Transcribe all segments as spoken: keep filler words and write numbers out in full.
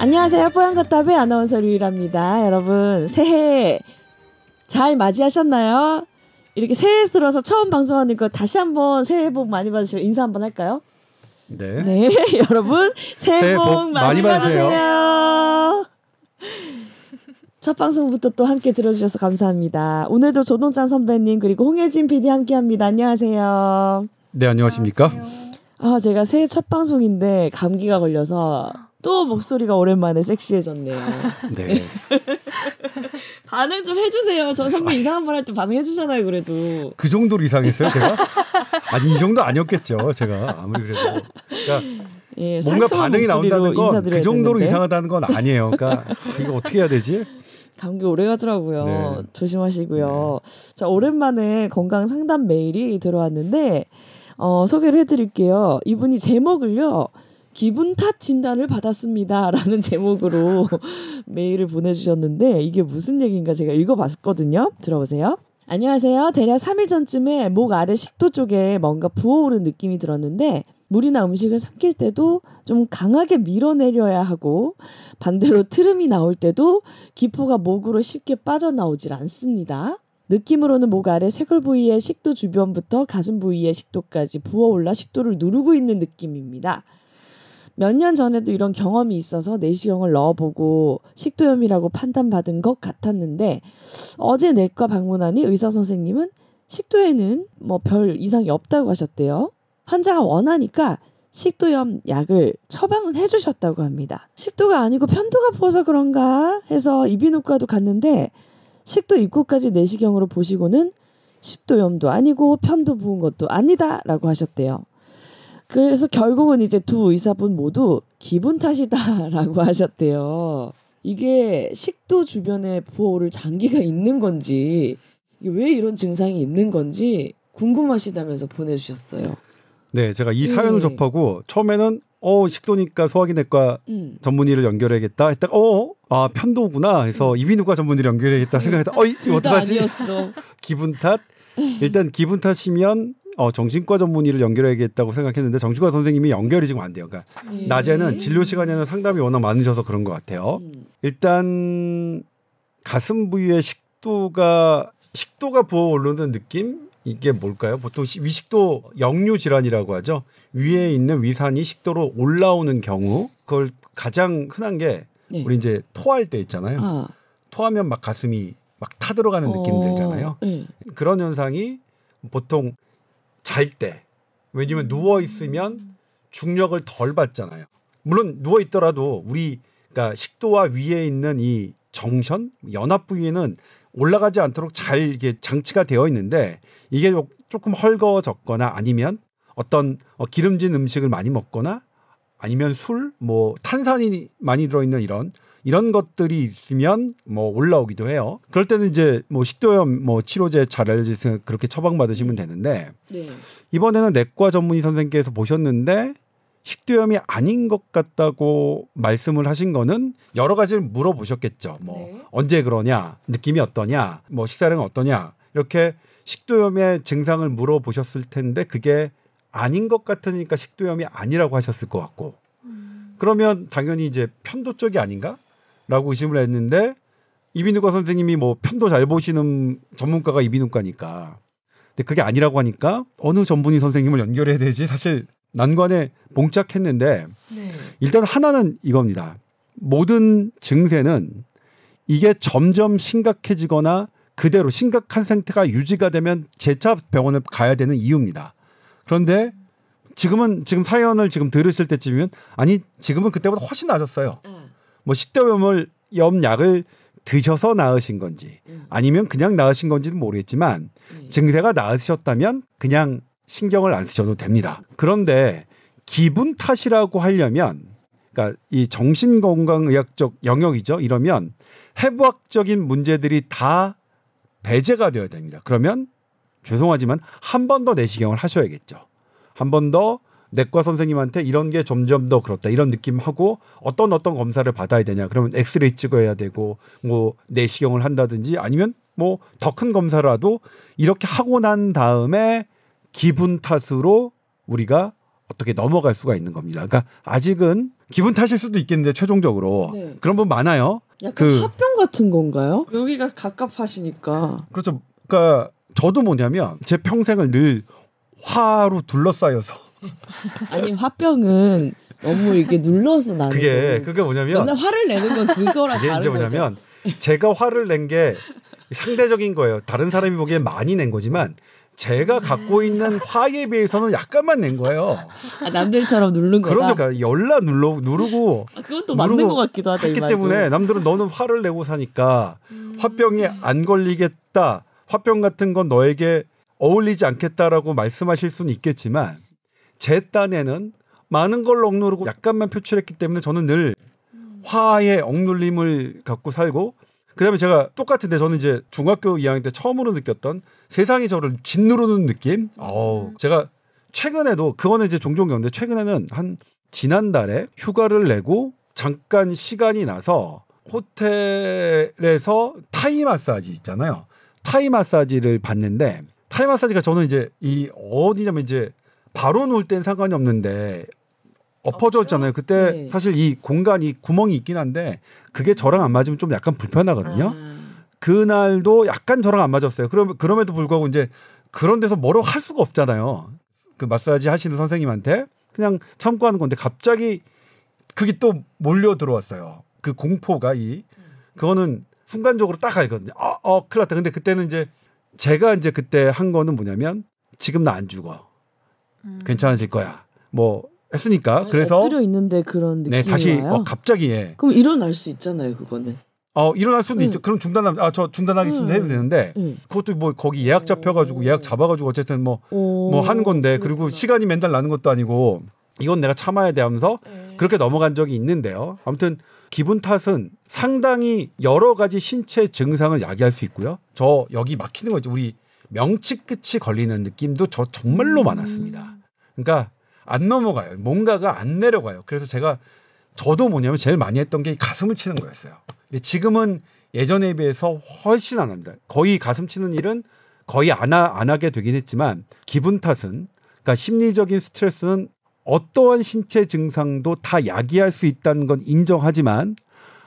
안녕하세요. 뽀얀거탑의 아나운서 류일합니다. 여러분 새해 잘 맞이하셨나요? 이렇게 새해 들어서 처음 방송하니까 다시 한번 새해 복 많이 받으시고 인사 한번 할까요? 네. 네. 여러분 새해, 새해 복, 복 많이, 많이 받으세요. 받으세요. 첫 방송부터 또 함께 들어주셔서 감사합니다. 오늘도 조동찬 선배님 그리고 홍예진 피디 함께합니다. 안녕하세요. 네, 안녕하십니까? 안녕하세요. 아, 제가 새해 첫 방송인데 감기가 걸려서 또 목소리가 오랜만에 섹시해졌네요. 네. 반응 좀 해주세요. 저 선배 이상한 말 할 때 반응해주잖아요. 그래도 그 정도로 이상했어요 제가? 아니 이 정도 아니었겠죠 제가. 아무리 그래도 그러니까 예, 뭔가 반응이 나온다는 건 그 정도로 되는데? 이상하다는 건 아니에요. 그러니까 이거 어떻게 해야 되지? 감기 오래 가더라고요. 네. 조심하시고요. 네. 자, 오랜만에 건강 상담 메일이 들어왔는데 어, 소개를 해드릴게요. 이분이 제목을요. 기분 탓 진단을 받았습니다라는 제목으로 메일을 보내주셨는데 이게 무슨 얘기인가 제가 읽어봤거든요. 들어보세요. 안녕하세요. 대략 삼 일 전쯤에 목 아래 식도 쪽에 뭔가 부어오른 느낌이 들었는데 물이나 음식을 삼킬 때도 좀 강하게 밀어내려야 하고 반대로 트름이 나올 때도 기포가 목으로 쉽게 빠져나오질 않습니다. 느낌으로는 목 아래 쇄골 부위의 식도 주변부터 가슴 부위의 식도까지 부어올라 식도를 누르고 있는 느낌입니다. 몇 년 전에도 이런 경험이 있어서 내시경을 넣어보고 식도염이라고 판단받은 것 같았는데 어제 내과 방문하니 의사 선생님은 식도에는 뭐 별 이상이 없다고 하셨대요. 환자가 원하니까 식도염 약을 처방은 해주셨다고 합니다. 식도가 아니고 편도가 부어서 그런가 해서 이비인후과도 갔는데 식도 입구까지 내시경으로 보시고는 식도염도 아니고 편도 부은 것도 아니다라고 하셨대요. 그래서 결국은 이제 두 의사분 모두 기분 탓이다라고 하셨대요. 이게 식도 주변에 부어오를 장기가 있는 건지 이게 왜 이런 증상이 있는 건지 궁금하시다면서 보내주셨어요. 네, 제가 이 사연을 네. 접하고 처음에는 어 식도니까 소화기내과 음. 전문의를 연결해야겠다 했다가 어, 아 편도구나 해서 음. 이비인후과 전문의를 연결해야겠다 생각했다가 어 이거 어떡하지? 기분 탓? 일단 기분 탓이면 어, 정신과 전문의를 연결해야겠다고 생각했는데 정신과 선생님이 연결이 지금 안 돼요. 그러니까 예. 낮에는 진료 시간에는 상담이 워낙 많으셔서 그런 것 같아요. 음. 일단 가슴 부위에 식도가 식도가 부어오르는 느낌? 이게 뭘까요? 보통 위식도 역류 질환이라고 하죠. 위에 있는 위산이 식도로 올라오는 경우 그걸 가장 흔한 게 네. 우리 이제 토할 때 있잖아요. 아. 토하면 막 가슴이 막 타들어가는 어. 느낌 들잖아요. 네. 그런 현상이 보통 잘 때 왜냐면 누워 있으면 중력을 덜 받잖아요. 물론 누워 있더라도 우리 그러니까 식도와 위에 있는 이 정션 연합 부위는 올라가지 않도록 잘 이게 장치가 되어 있는데 이게 조금 헐거워졌거나 아니면 어떤 기름진 음식을 많이 먹거나 아니면 술, 뭐 탄산이 많이 들어있는 이런 이런 것들이 있으면 뭐 올라오기도 해요. 그럴 때는 이제 뭐 식도염 뭐 치료제 잘 알려주세요. 그렇게 처방받으시면 되는데 네. 이번에는 내과 전문의 선생님께서 보셨는데 식도염이 아닌 것 같다고 말씀을 하신 거는 여러 가지를 물어보셨겠죠. 뭐 네. 언제 그러냐, 느낌이 어떠냐, 뭐 식사량은 어떠냐 이렇게 식도염의 증상을 물어보셨을 텐데 그게 아닌 것 같으니까 식도염이 아니라고 하셨을 것 같고 음. 그러면 당연히 이제 편도 쪽이 아닌가? 라고 의심을 했는데 이비인후과 선생님이 뭐 편도 잘 보시는 전문가가 이비인후과니까 근데 그게 아니라고 하니까 어느 전문의 선생님을 연결해야 되지 사실 난관에 봉착했는데 네. 일단 하나는 이겁니다. 모든 증세는 이게 점점 심각해지거나 그대로 심각한 상태가 유지가 되면 재차 병원을 가야 되는 이유입니다. 그런데 지금은 지금 사연을 지금 들으실 때쯤이면 아니 지금은 그때보다 훨씬 나아졌어요. 응. 뭐 식도염을 염약을 드셔서 나으신 건지 아니면 그냥 나으신 건지는 모르겠지만 증세가 나으셨다면 그냥 신경을 안 쓰셔도 됩니다. 그런데 기분 탓이라고 하려면 그러니까 이 정신건강의학적 영역이죠. 이러면 해부학적인 문제들이 다 배제가 되어야 됩니다. 그러면 죄송하지만 한 번 더 내시경을 하셔야겠죠. 한 번 더 내과 선생님한테 이런 게 점점 더 그렇다 이런 느낌하고 어떤 어떤 검사를 받아야 되냐 그러면 엑스레이 찍어야 되고 뭐 내시경을 한다든지 아니면 뭐 더 큰 검사라도 이렇게 하고 난 다음에 기분 탓으로 우리가 어떻게 넘어갈 수가 있는 겁니다. 그러니까 아직은 기분 탓일 수도 있겠는데 최종적으로 네. 그런 분 많아요. 약간 그, 화병 같은 건가요? 여기가 갑갑하시니까. 그렇죠. 그러니까 저도 뭐냐면 제 평생을 늘 화로 둘러싸여서. 아니 화병은 너무 이렇게 눌러서 나는. 그게 그게 뭐냐면 맨날 화를 내는 건 그거랑 다른 거죠. 뭐냐면 제가 화를 낸 게 상대적인 거예요. 다른 사람이 보기엔 많이 낸 거지만. 제가 갖고 있는 화에 비해서는 약간만 낸 거예요. 아, 남들처럼 누른 거다. 그러니까 열라 눌러, 누르고. 아, 그건 또 맞는 것 같기도 하다. 그렇기 때문에 남들은 너는 화를 내고 사니까 음... 화병에 안 걸리겠다. 화병 같은 건 너에게 어울리지 않겠다라고 말씀하실 수는 있겠지만 제 딴에는 많은 걸 억누르고 약간만 표출했기 때문에 저는 늘 화의 억눌림을 갖고 살고 그다음에 제가 똑같은데 저는 이제 중학교 이 학년 때 처음으로 느꼈던 세상이 저를 짓누르는 느낌. 어, 제가 최근에도 그거는 이제 종종 겪는데 최근에는 한 지난달에 휴가를 내고 잠깐 시간이 나서 호텔에서 타이 마사지 있잖아요. 타이 마사지를 받는데 타이 마사지가 저는 이제 이 어디냐면 이제 바로 누울 땐 상관이 없는데. 엎어져 있잖아요. 그때 네. 사실 이 공간이 구멍이 있긴 한데 그게 저랑 안 맞으면 좀 약간 불편하거든요. 아. 그날도 약간 저랑 안 맞았어요. 그럼, 그럼에도 불구하고 이제 그런 데서 뭐라고 할 수가 없잖아요. 그 마사지 하시는 선생님한테 그냥 참고 하는 건데 갑자기 그게 또 몰려 들어왔어요. 그 공포가 이 그거는 순간적으로 딱 알거든요. 어, 어, 큰일 났다. 근데 그때는 이제 제가 이제 그때 한 거는 뭐냐면 지금 나 안 죽어. 음. 괜찮아질 거야. 뭐 했으니까 아니, 그래서 엎드려 있는데 그런 느낌이 네, 다시 와요? 어, 갑자기 예. 그럼 일어날 수 있잖아요 그거는. 어 일어날 수는 응. 있죠. 그럼 중단하면 아 저 중단하겠습니다 응. 해도 되는데 응. 그것도 뭐 거기 예약 잡혀가지고 예약 잡아가지고 어쨌든 뭐 뭐 하는 건데 그리고 그렇구나. 시간이 맨날 나는 것도 아니고 이건 내가 참아야 돼 하면서 에이. 그렇게 넘어간 적이 있는데요. 아무튼 기분 탓은 상당히 여러 가지 신체 증상을 야기할 수 있고요. 저 여기 막히는 거죠. 우리 명치 끝이 걸리는 느낌도 저 정말로 음. 많았습니다. 그러니까. 안 넘어가요. 뭔가가 안 내려가요. 그래서 제가 저도 뭐냐면 제일 많이 했던 게 가슴을 치는 거였어요. 근데 지금은 예전에 비해서 훨씬 안 합니다. 거의 가슴 치는 일은 거의 안, 하, 안 하게 되긴 했지만 기분 탓은 그러니까 심리적인 스트레스는 어떠한 신체 증상도 다 야기할 수 있다는 건 인정하지만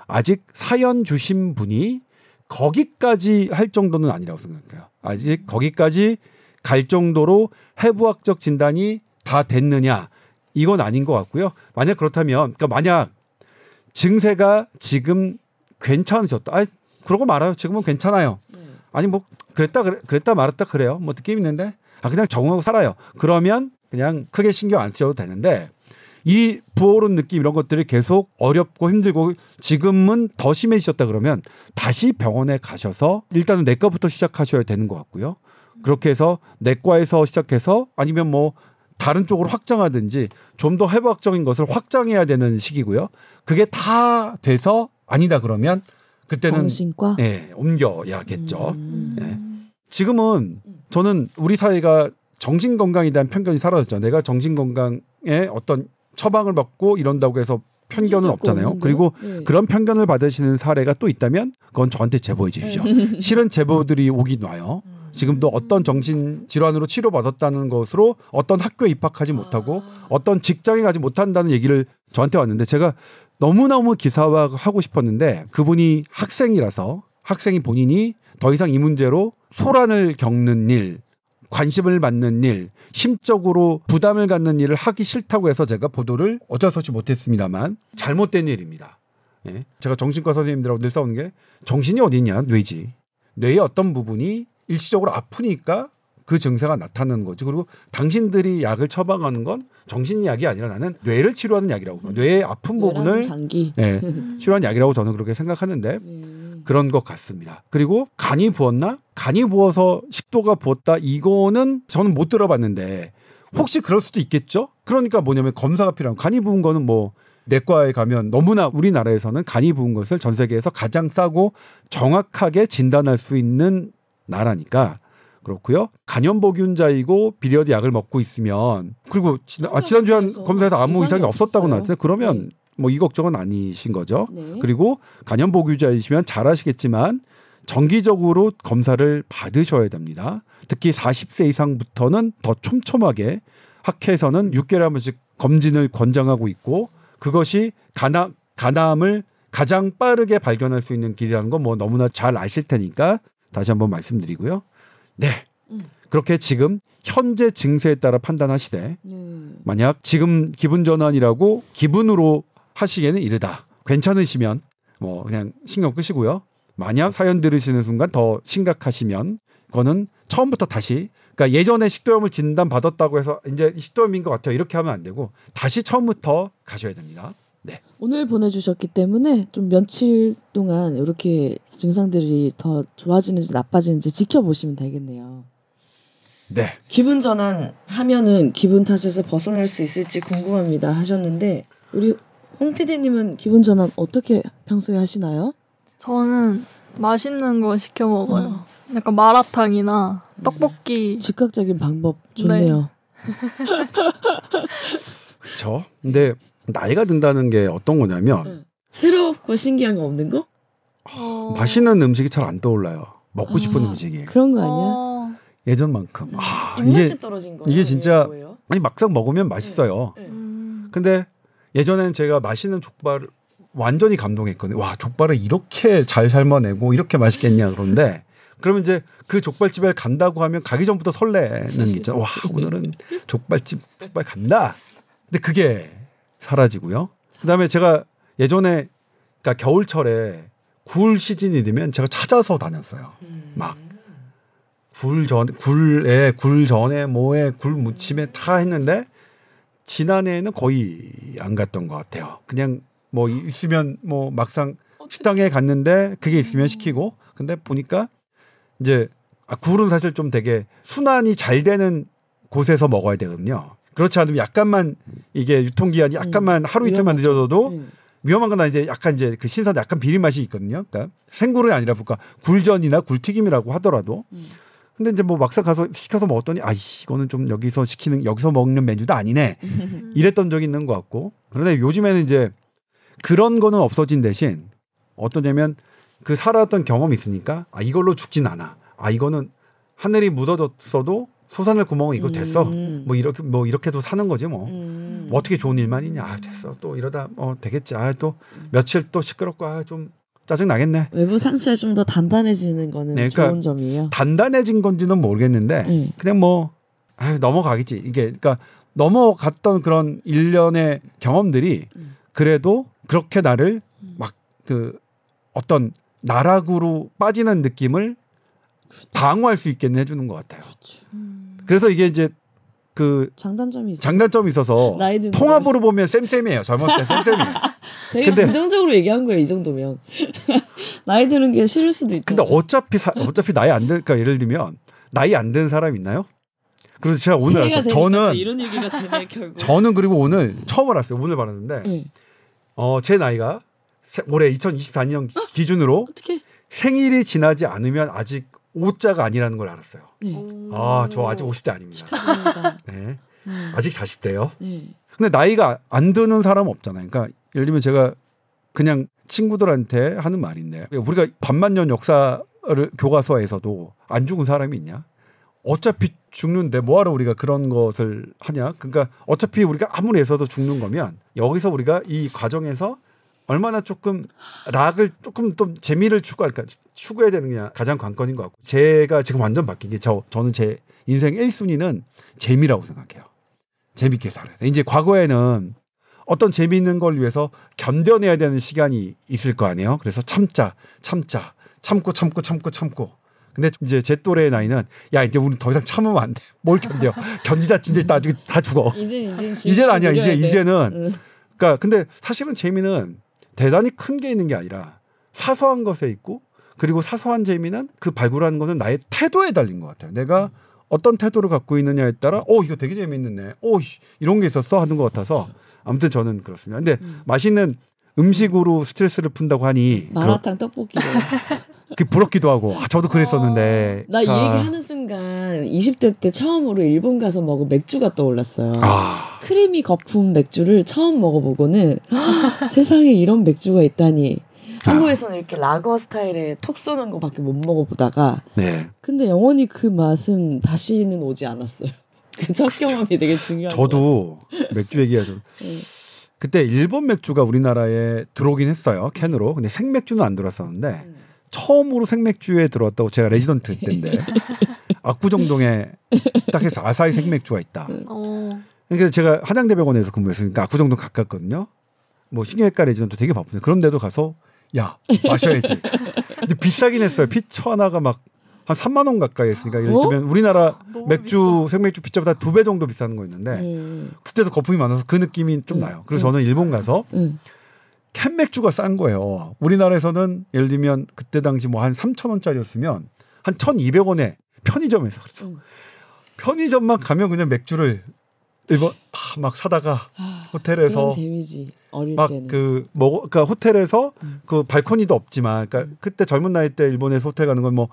아직 사연 주신 분이 거기까지 할 정도는 아니라고 생각해요. 아직 거기까지 갈 정도로 해부학적 진단이 다 됐느냐 이건 아닌 것 같고요. 만약 그렇다면 그러니까 만약 증세가 지금 괜찮으셨다. 아 그러고 말아요. 지금은 괜찮아요. 아니 뭐 그랬다 그래, 그랬다 말았다 그래요. 뭐 느낌 있는데 아 그냥 적응하고 살아요. 그러면 그냥 크게 신경 안 쓰셔도 되는데 이 부어오른 느낌 이런 것들이 계속 어렵고 힘들고 지금은 더 심해지셨다 그러면 다시 병원에 가셔서 일단은 내과부터 시작하셔야 되는 것 같고요. 그렇게 해서 내과에서 시작해서 아니면 뭐 다른 쪽으로 확장하든지 좀 더 해부학적인 것을 확장해야 되는 시기고요. 그게 다 돼서 아니다 그러면 그때는 정신과? 네, 옮겨야겠죠. 음. 네. 지금은 저는 우리 사회가 정신건강에 대한 편견이 사라졌죠. 내가 정신건강에 어떤 처방을 받고 이런다고 해서 편견은 없잖아요. 그리고 네. 그런 편견을 받으시는 사례가 또 있다면 그건 저한테 제보해 주십시오. 실은 제보들이 오긴 와요. 지금도 어떤 정신질환으로 치료받았다는 것으로 어떤 학교에 입학하지 못하고 어떤 직장에 가지 못한다는 얘기를 저한테 왔는데 제가 너무너무 기사화하고 싶었는데 그분이 학생이라서 학생이 본인이 더 이상 이 문제로 소란을 겪는 일, 관심을 받는 일, 심적으로 부담을 갖는 일을 하기 싫다고 해서 제가 보도를 어쩔 수 없이 못했습니다만 잘못된 일입니다. 예. 제가 정신과 선생님들하고 늘 싸우는 게 정신이 어딨냐 뇌지. 뇌의 어떤 부분이 일시적으로 아프니까 그 증세가 나타나는 거지. 그리고 당신들이 약을 처방하는 건 정신약이 아니라 나는 뇌를 치료하는 약이라고. 음. 뇌의 아픈 부분을 네, 치료하는 약이라고 저는 그렇게 생각하는데 음. 그런 것 같습니다. 그리고 간이 부었나? 간이 부어서 식도가 부었다. 이거는 저는 못 들어봤는데 혹시 그럴 수도 있겠죠? 그러니까 뭐냐면 검사가 필요한 간이 부은 거는 뭐 내과에 가면 너무나 우리나라에서는 간이 부은 것을 전 세계에서 가장 싸고 정확하게 진단할 수 있는 나라니까 그렇고요. 간염보균자이고 비리어디 약을 먹고 있으면 그리고 지난, 아, 지난주에 한 검사에서 아무 이상이 없었다고 나왔어요. 그러면 네. 뭐 이 걱정은 아니신 거죠. 네. 그리고 간염보균자이시면 잘 아시겠지만 정기적으로 검사를 받으셔야 됩니다. 특히 사십 세 이상부터는 더 촘촘하게 학회에서는 육 개월 한 번씩 검진을 권장하고 있고 그것이 간암, 간암을 가장 빠르게 발견할 수 있는 길이라는 건 뭐 너무나 잘 아실 테니까 다시 한번 말씀드리고요. 네. 음. 그렇게 지금 현재 증세에 따라 판단하시되 음. 만약 지금 기분 전환이라고 기분으로 하시기에는 이르다. 괜찮으시면 뭐 그냥 신경 끄시고요. 만약 사연 들으시는 순간 더 심각하시면 그거는 처음부터 다시, 그러니까 예전에 식도염을 진단받았다고 해서 이제 식도염인 것 같아요, 이렇게 하면 안 되고 다시 처음부터 가셔야 됩니다. 네. 오늘 보내주셨기 때문에 좀 며칠 동안 이렇게 증상들이 더 좋아지는지 나빠지는지 지켜보시면 되겠네요. 네. 기분 전환하면은 기분 탓에서 벗어날 수 있을지 궁금합니다 하셨는데, 우리 홍 피디님은 기분 전환 어떻게 평소에 하시나요? 저는 맛있는 거 시켜 먹어요. 어. 약간 마라탕이나 떡볶이. 즉각적인 방법 좋네요. 네. 그렇죠. 근데 나이가 든다는 게 어떤 거냐면 네. 새롭고 신기한 거 없는 거? 어... 맛있는 음식이 잘 안 떠올라요. 먹고 아, 싶은 음식이. 그런 거 아니야? 어... 예전만큼. 아, 입맛이 이게, 떨어진 거예요. 이게 진짜 뭐예요? 아니 막상 먹으면 맛있어요. 네. 네. 근데 예전에는 제가 맛있는 족발을 완전히 감동했거든요. 와, 족발을 이렇게 잘 삶아내고 이렇게 맛있겠냐. 그런데 그러면 이제 그 족발집에 간다고 하면 가기 전부터 설레는 게 있잖아요. 와, 오늘은 족발집 족발 간다. 근데 그게 사라지고요. 그다음에 제가 예전에 그러니까 겨울철에 굴 시즌이 되면 제가 찾아서 다녔어요. 막 굴 전 굴에 굴 전에 뭐에 굴 무침에 다 했는데 지난해에는 거의 안 갔던 것 같아요. 그냥 뭐 있으면 뭐 막상 식당에 갔는데 그게 있으면 시키고. 근데 보니까 이제 아, 굴은 사실 좀 되게 순환이 잘 되는 곳에서 먹어야 되거든요. 그렇지 않으면 약간만 이게 유통기한이 약간만 음, 하루 이틀만 늦어져도 음. 위험한 건 아닌데 약간 이제 그 신선한 약간 비린 맛이 있거든요. 그러니까 생굴은 아니라 볼까 굴전이나 굴튀김이라고 하더라도 음. 근데 이제 뭐 막상 가서 시켜서 먹었더니 아 이거는 좀 여기서 시키는 여기서 먹는 메뉴도 아니네 이랬던 적이 있는 것 같고. 그런데 요즘에는 이제 그런 거는 없어진 대신 어떠냐면 그 살아왔던 경험이 있으니까 아 이걸로 죽진 않아. 아 이거는 하늘이 묻어졌어도 솟아날 구멍은 이거 됐어. 음. 뭐 이렇게 뭐 이렇게도 사는 거지 뭐. 음. 뭐 어떻게 좋은 일만 있냐. 아 됐어. 또 이러다 뭐 되겠지. 아 또 며칠 또 시끄럽고 아 좀 짜증 나겠네. 외부 상처에 좀 더 단단해지는 거는 네, 그러니까 좋은 점이에요. 단단해진 건지는 모르겠는데 네. 그냥 뭐 아유, 넘어가겠지. 이게 그러니까 넘어갔던 그런 일련의 경험들이 음. 그래도 그렇게 나를 막 그 어떤 나락으로 빠지는 느낌을 그렇죠. 방어할 수 있게 해주는 것 같아요. 그렇죠. 음. 그래서 이게 이제 그 장단점이 있어요. 장단점이 있어서 통합으로 거면. 보면 쌤쌤이에요. 젊었을 때 쌤쌤이에요. 되게 근데, 긍정적으로 얘기한 거예요. 이 정도면 나이 드는 게 싫을 수도 있죠. 근데 어차피 사, 어차피 나이 안 드니까 예를 들면 나이 안 드는 사람 있나요? 그래서 제가 오늘 알았어요. 저는 이런 얘기가 되네 결국. 저는 그리고 오늘 처음 알았어요. 오늘 말았는데. 네. 어, 제 나이가 올해 이천이십사 년 기준으로 어떡해? 생일이 지나지 않으면 아직 오자가 아니라는 걸 알았어요. 네. 아, 저 아직 오십 대 아닙니다. 축하드립니다. 네. 아직 사십 대요. 네. 근데 나이가 안 드는 사람 없잖아요. 그러니까 예를 들면 제가 그냥 친구들한테 하는 말인데 우리가 반만년 역사를 교과서에서도 안 죽은 사람이 있냐? 어차피 죽는데 뭐하러 우리가 그런 것을 하냐? 그러니까 어차피 우리가 아무리 해서도 죽는 거면 여기서 우리가 이 과정에서 얼마나 조금 락을 조금 좀 재미를 추구할까 추구해야 되는 게 가장 관건인 것 같고. 제가 지금 완전 바뀐 게 저 저는 제 인생 일 순위는 재미라고 생각해요. 재밌게 살아야 돼. 이제 과거에는 어떤 재미있는 걸 위해서 견뎌내야 되는 시간이 있을 거 아니에요. 그래서 참자 참자 참고 참고 참고 참고. 근데 이제 제 또래의 나이는 야 이제 우리 더 이상 참으면 안 돼. 뭘 견뎌? 견디다 진짜 나중에 다 죽어. 이제 이제 이제 아니야. 이제 이제는 응. 그러니까 근데 사실은 재미는 대단히 큰 게 있는 게 아니라 사소한 것에 있고, 그리고 사소한 재미는 그 발굴하는 것은 나의 태도에 달린 것 같아요. 내가 음. 어떤 태도를 갖고 있느냐에 따라 오 이거 되게 재미있는데 오 이런 게 있었어 하는 것 같아서 아무튼 저는 그렇습니다. 근데 음. 맛있는 음식으로 스트레스를 푼다고 하니 마라탕 떡볶이 그 부럽기도 하고. 아, 저도 그랬었는데 어, 나 이 아. 얘기하는 순간 이십 대 때 처음으로 일본 가서 먹은 맥주가 떠올랐어요. 아. 크리미 거품 맥주를 처음 먹어보고는 세상에 이런 맥주가 있다니. 한국에서는 이렇게 라거 스타일의 톡 쏘는 거밖에 못 먹어보다가 네. 근데 영원히 그 맛은 다시는 오지 않았어요. 그 첫 경험이 되게 중요한 거예요. 저도 맥주 얘기하죠. 네. 그때 일본 맥주가 우리나라에 들어오긴 했어요. 캔으로. 근데 생맥주는 안 들어왔었는데 음. 처음으로 생맥주에 들어왔다고 제가 레지던트 때인데 압구정동에 딱 해서 아사히 생맥주가 있다. 어. 그러니까 제가 한양대병원에서 근무했으니까 압구정동 가깝거든요. 뭐 신경외과 레지던트 되게 바쁜데 그런데도 가서 야 마셔야지. 근데 비싸긴 했어요. 피처 하나가 막 한 삼만 원 가까이 했으니까 예를 들면 우리나라 맥주 비싸. 생맥주 피처보다 두 배 정도 비싼 거 있는데 음. 그때도 거품이 많아서 그 느낌이 좀 음. 나요. 그래서 음. 저는 일본 가서 음. 캔 맥주가 싼 거예요. 우리나라에서는 예를 들면 그때 당시 뭐 한 삼천 원짜리였으면 한 천이백 원에 편의점에서 그래서 음. 편의점만 가면 그냥 맥주를 일본 아, 막 사다가 아, 호텔에서 재미지. 어릴 막 때는 그 먹어 그러니까 호텔에서 음. 그 발코니도 없지만 그러니까 음. 그때 젊은 나이 때 일본에서 호텔 가는 건 뭐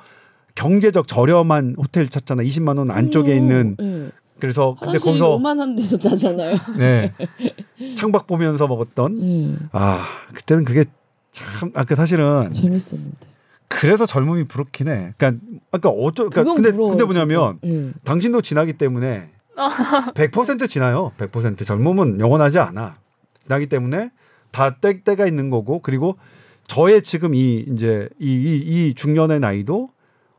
경제적 저렴한 호텔 찾잖아. 이십만 원 안쪽에 음, 있는 음. 그래서 근데 거기서 오만한 데서 자잖아요. 네. 창밖 보면서 먹었던 음. 아 그때는 그게 참 아까 사실은 재밌었는데. 그래서 젊음이 부럽긴 해. 그러니까 아까 어쩌 그러니까 근데 부러워, 근데 뭐냐면 음. 당신도 지나기 때문에 백 퍼센트 지나요. 백 퍼센트 젊음은 영원하지 않아. 지나기 때문에 다 때, 때가 있는 거고 그리고 저의 지금 이 이제 이, 이, 이 중년의 나이도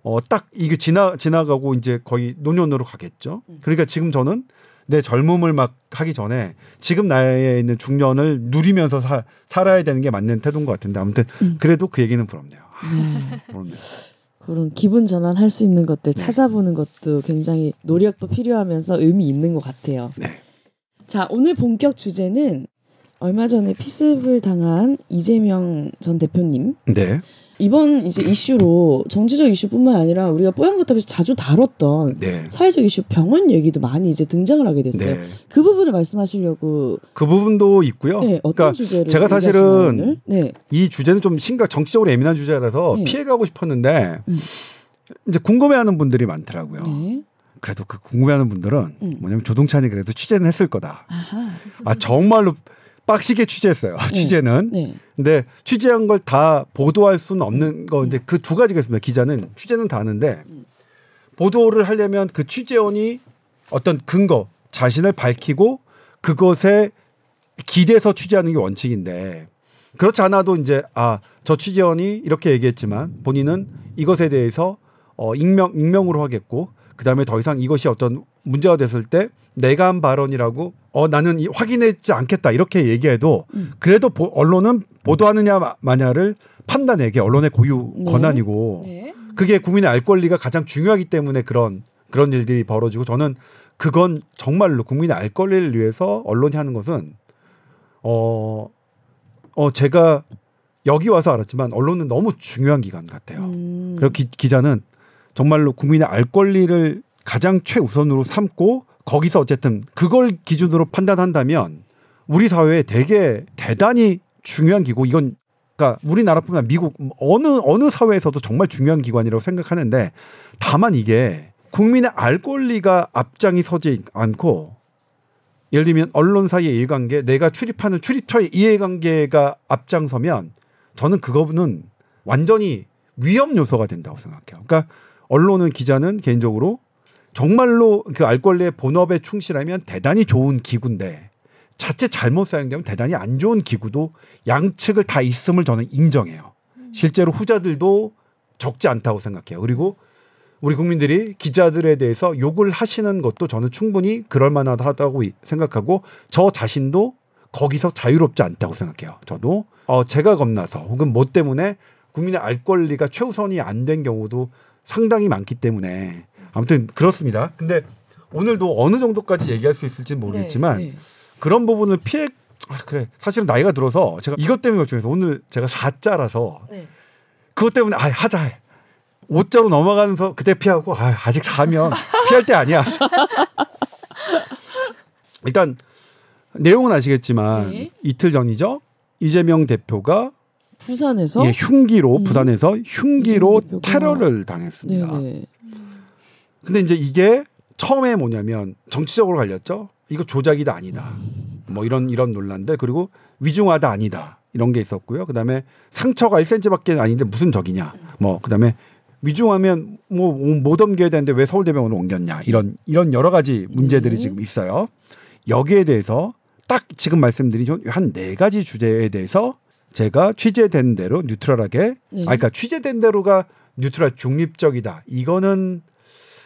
어, 딱 이게 지나 지나가고 이제 거의 노년으로 가겠죠. 그러니까 지금 저는 내 젊음을 막 하기 전에 지금 나이에 있는 중년을 누리면서 사, 살아야 되는 게 맞는 태도인 것 같은데 아무튼 음. 그래도 그 얘기는 부럽네요. 음. 부럽네요. 그런 기분 전환할 수 있는 것들 찾아보는 것도 굉장히 노력도 필요하면서 의미 있는 것 같아요. 네. 자, 오늘 본격 주제는 얼마 전에 피습을 당한 이재명 전 대표님. 네. 이번 이제 이슈로 정치적 이슈뿐만 아니라 우리가 뽀얀거탑에서 자주 다뤘던 네. 사회적 이슈 병원 얘기도 많이 이제 등장을 하게 됐어요. 네. 그 부분을 말씀하시려고 그 부분도 있고요. 네, 어떤 그러니까 주제로 제가 사실은 네. 이 주제는 좀 심각 정치적으로 예민한 주제라서 네. 피해가고 싶었는데 음. 이제 궁금해하는 분들이 많더라고요. 네. 그래도 그 궁금해하는 분들은 음. 뭐냐면 조동찬이 그래도 취재는 했을 거다. 아하. 아 정말로. 빡시게 취재했어요. 네. 취재는. 네. 근데 취재한 걸 다 보도할 수는 없는 건데 그 두 가지가 있습니다. 기자는 취재는 다 하는데 보도를 하려면 그 취재원이 어떤 근거, 자신을 밝히고 그것에 기대서 취재하는 게 원칙인데 그렇지 않아도 이제 아, 저 취재원이 이렇게 얘기했지만 본인은 이것에 대해서 어, 익명, 익명으로 하겠고 그다음에 더 이상 이것이 어떤 문제가 됐을 때 내가 한 발언이라고 어 나는 이, 확인했지 않겠다 이렇게 얘기해도 음. 그래도 보, 언론은 보도하느냐 마냐를 판단해. 이게 언론의 고유 네. 권한이고 네. 그게 국민의 알 권리가 가장 중요하기 때문에 그런 그런 일들이 벌어지고 저는 그건 정말로 국민의 알 권리를 위해서 언론이 하는 것은 어, 어 제가 여기 와서 알았지만 언론은 너무 중요한 기관 같아요. 음. 그리고 기, 기자는 정말로 국민의 알 권리를 가장 최우선으로 삼고 거기서 어쨌든 그걸 기준으로 판단한다면 우리 사회에 되게 대단히 중요한 기구 이건 그러니까 우리나라뿐만 아니라 미국 어느 어느 사회에서도 정말 중요한 기관이라고 생각하는데 다만 이게 국민의 알 권리가 앞장이 서지 않고 예를 들면 언론 사이의 이해관계 내가 출입하는 출입처의 이해관계가 앞장서면 저는 그거는 완전히 위험 요소가 된다고 생각해요. 그러니까 언론은 기자는 개인적으로 정말로 그 알 권리의 본업에 충실하면 대단히 좋은 기구인데 자체 잘못 사용되면 대단히 안 좋은 기구도 양측을 다 있음을 저는 인정해요. 실제로 후자들도 적지 않다고 생각해요. 그리고 우리 국민들이 기자들에 대해서 욕을 하시는 것도 저는 충분히 그럴 만하다고 생각하고 저 자신도 거기서 자유롭지 않다고 생각해요. 저도 어 제가 겁나서 혹은 뭐 때문에 국민의 알 권리가 최우선이 안 된 경우도 상당히 많기 때문에 아무튼 그렇습니다. 근데 오늘도 어느 정도까지 얘기할 수 있을지 모르겠지만 네, 네. 그런 부분을 피해 아, 그래 사실은 나이가 들어서 제가 이것 때문에 걱정해서 오늘 제가 사자라서 네. 그것 때문에 아 하자 오자로 넘어가면서 그때 피하고 아, 아직 사면 피할 때 아니야. 일단 내용은 아시겠지만 네. 이틀 전이죠. 이재명 대표가 부산에서 예, 흉기로 음. 부산에서 흉기로 테러를 당했습니다. 네. 근데 이제 이게 처음에 뭐냐면 정치적으로 갈렸죠. 이거 조작이다 아니다. 뭐 이런 이런 논란들 그리고 위중하다 아니다 이런 게 있었고요. 그다음에 상처가 일 센티미터밖에 아닌데 무슨 적이냐. 뭐 그다음에 위중하면 뭐 못 옮겨야 되는데 왜 서울대병원으로 옮겼냐 이런 이런 여러 가지 문제들이 지금 있어요. 여기에 대해서 딱 지금 말씀드린 한 네 가지 주제에 대해서 제가 취재된 대로 뉴트럴하게, 네. 아, 그러니까 취재된 대로가 뉴트럴 중립적이다. 이거는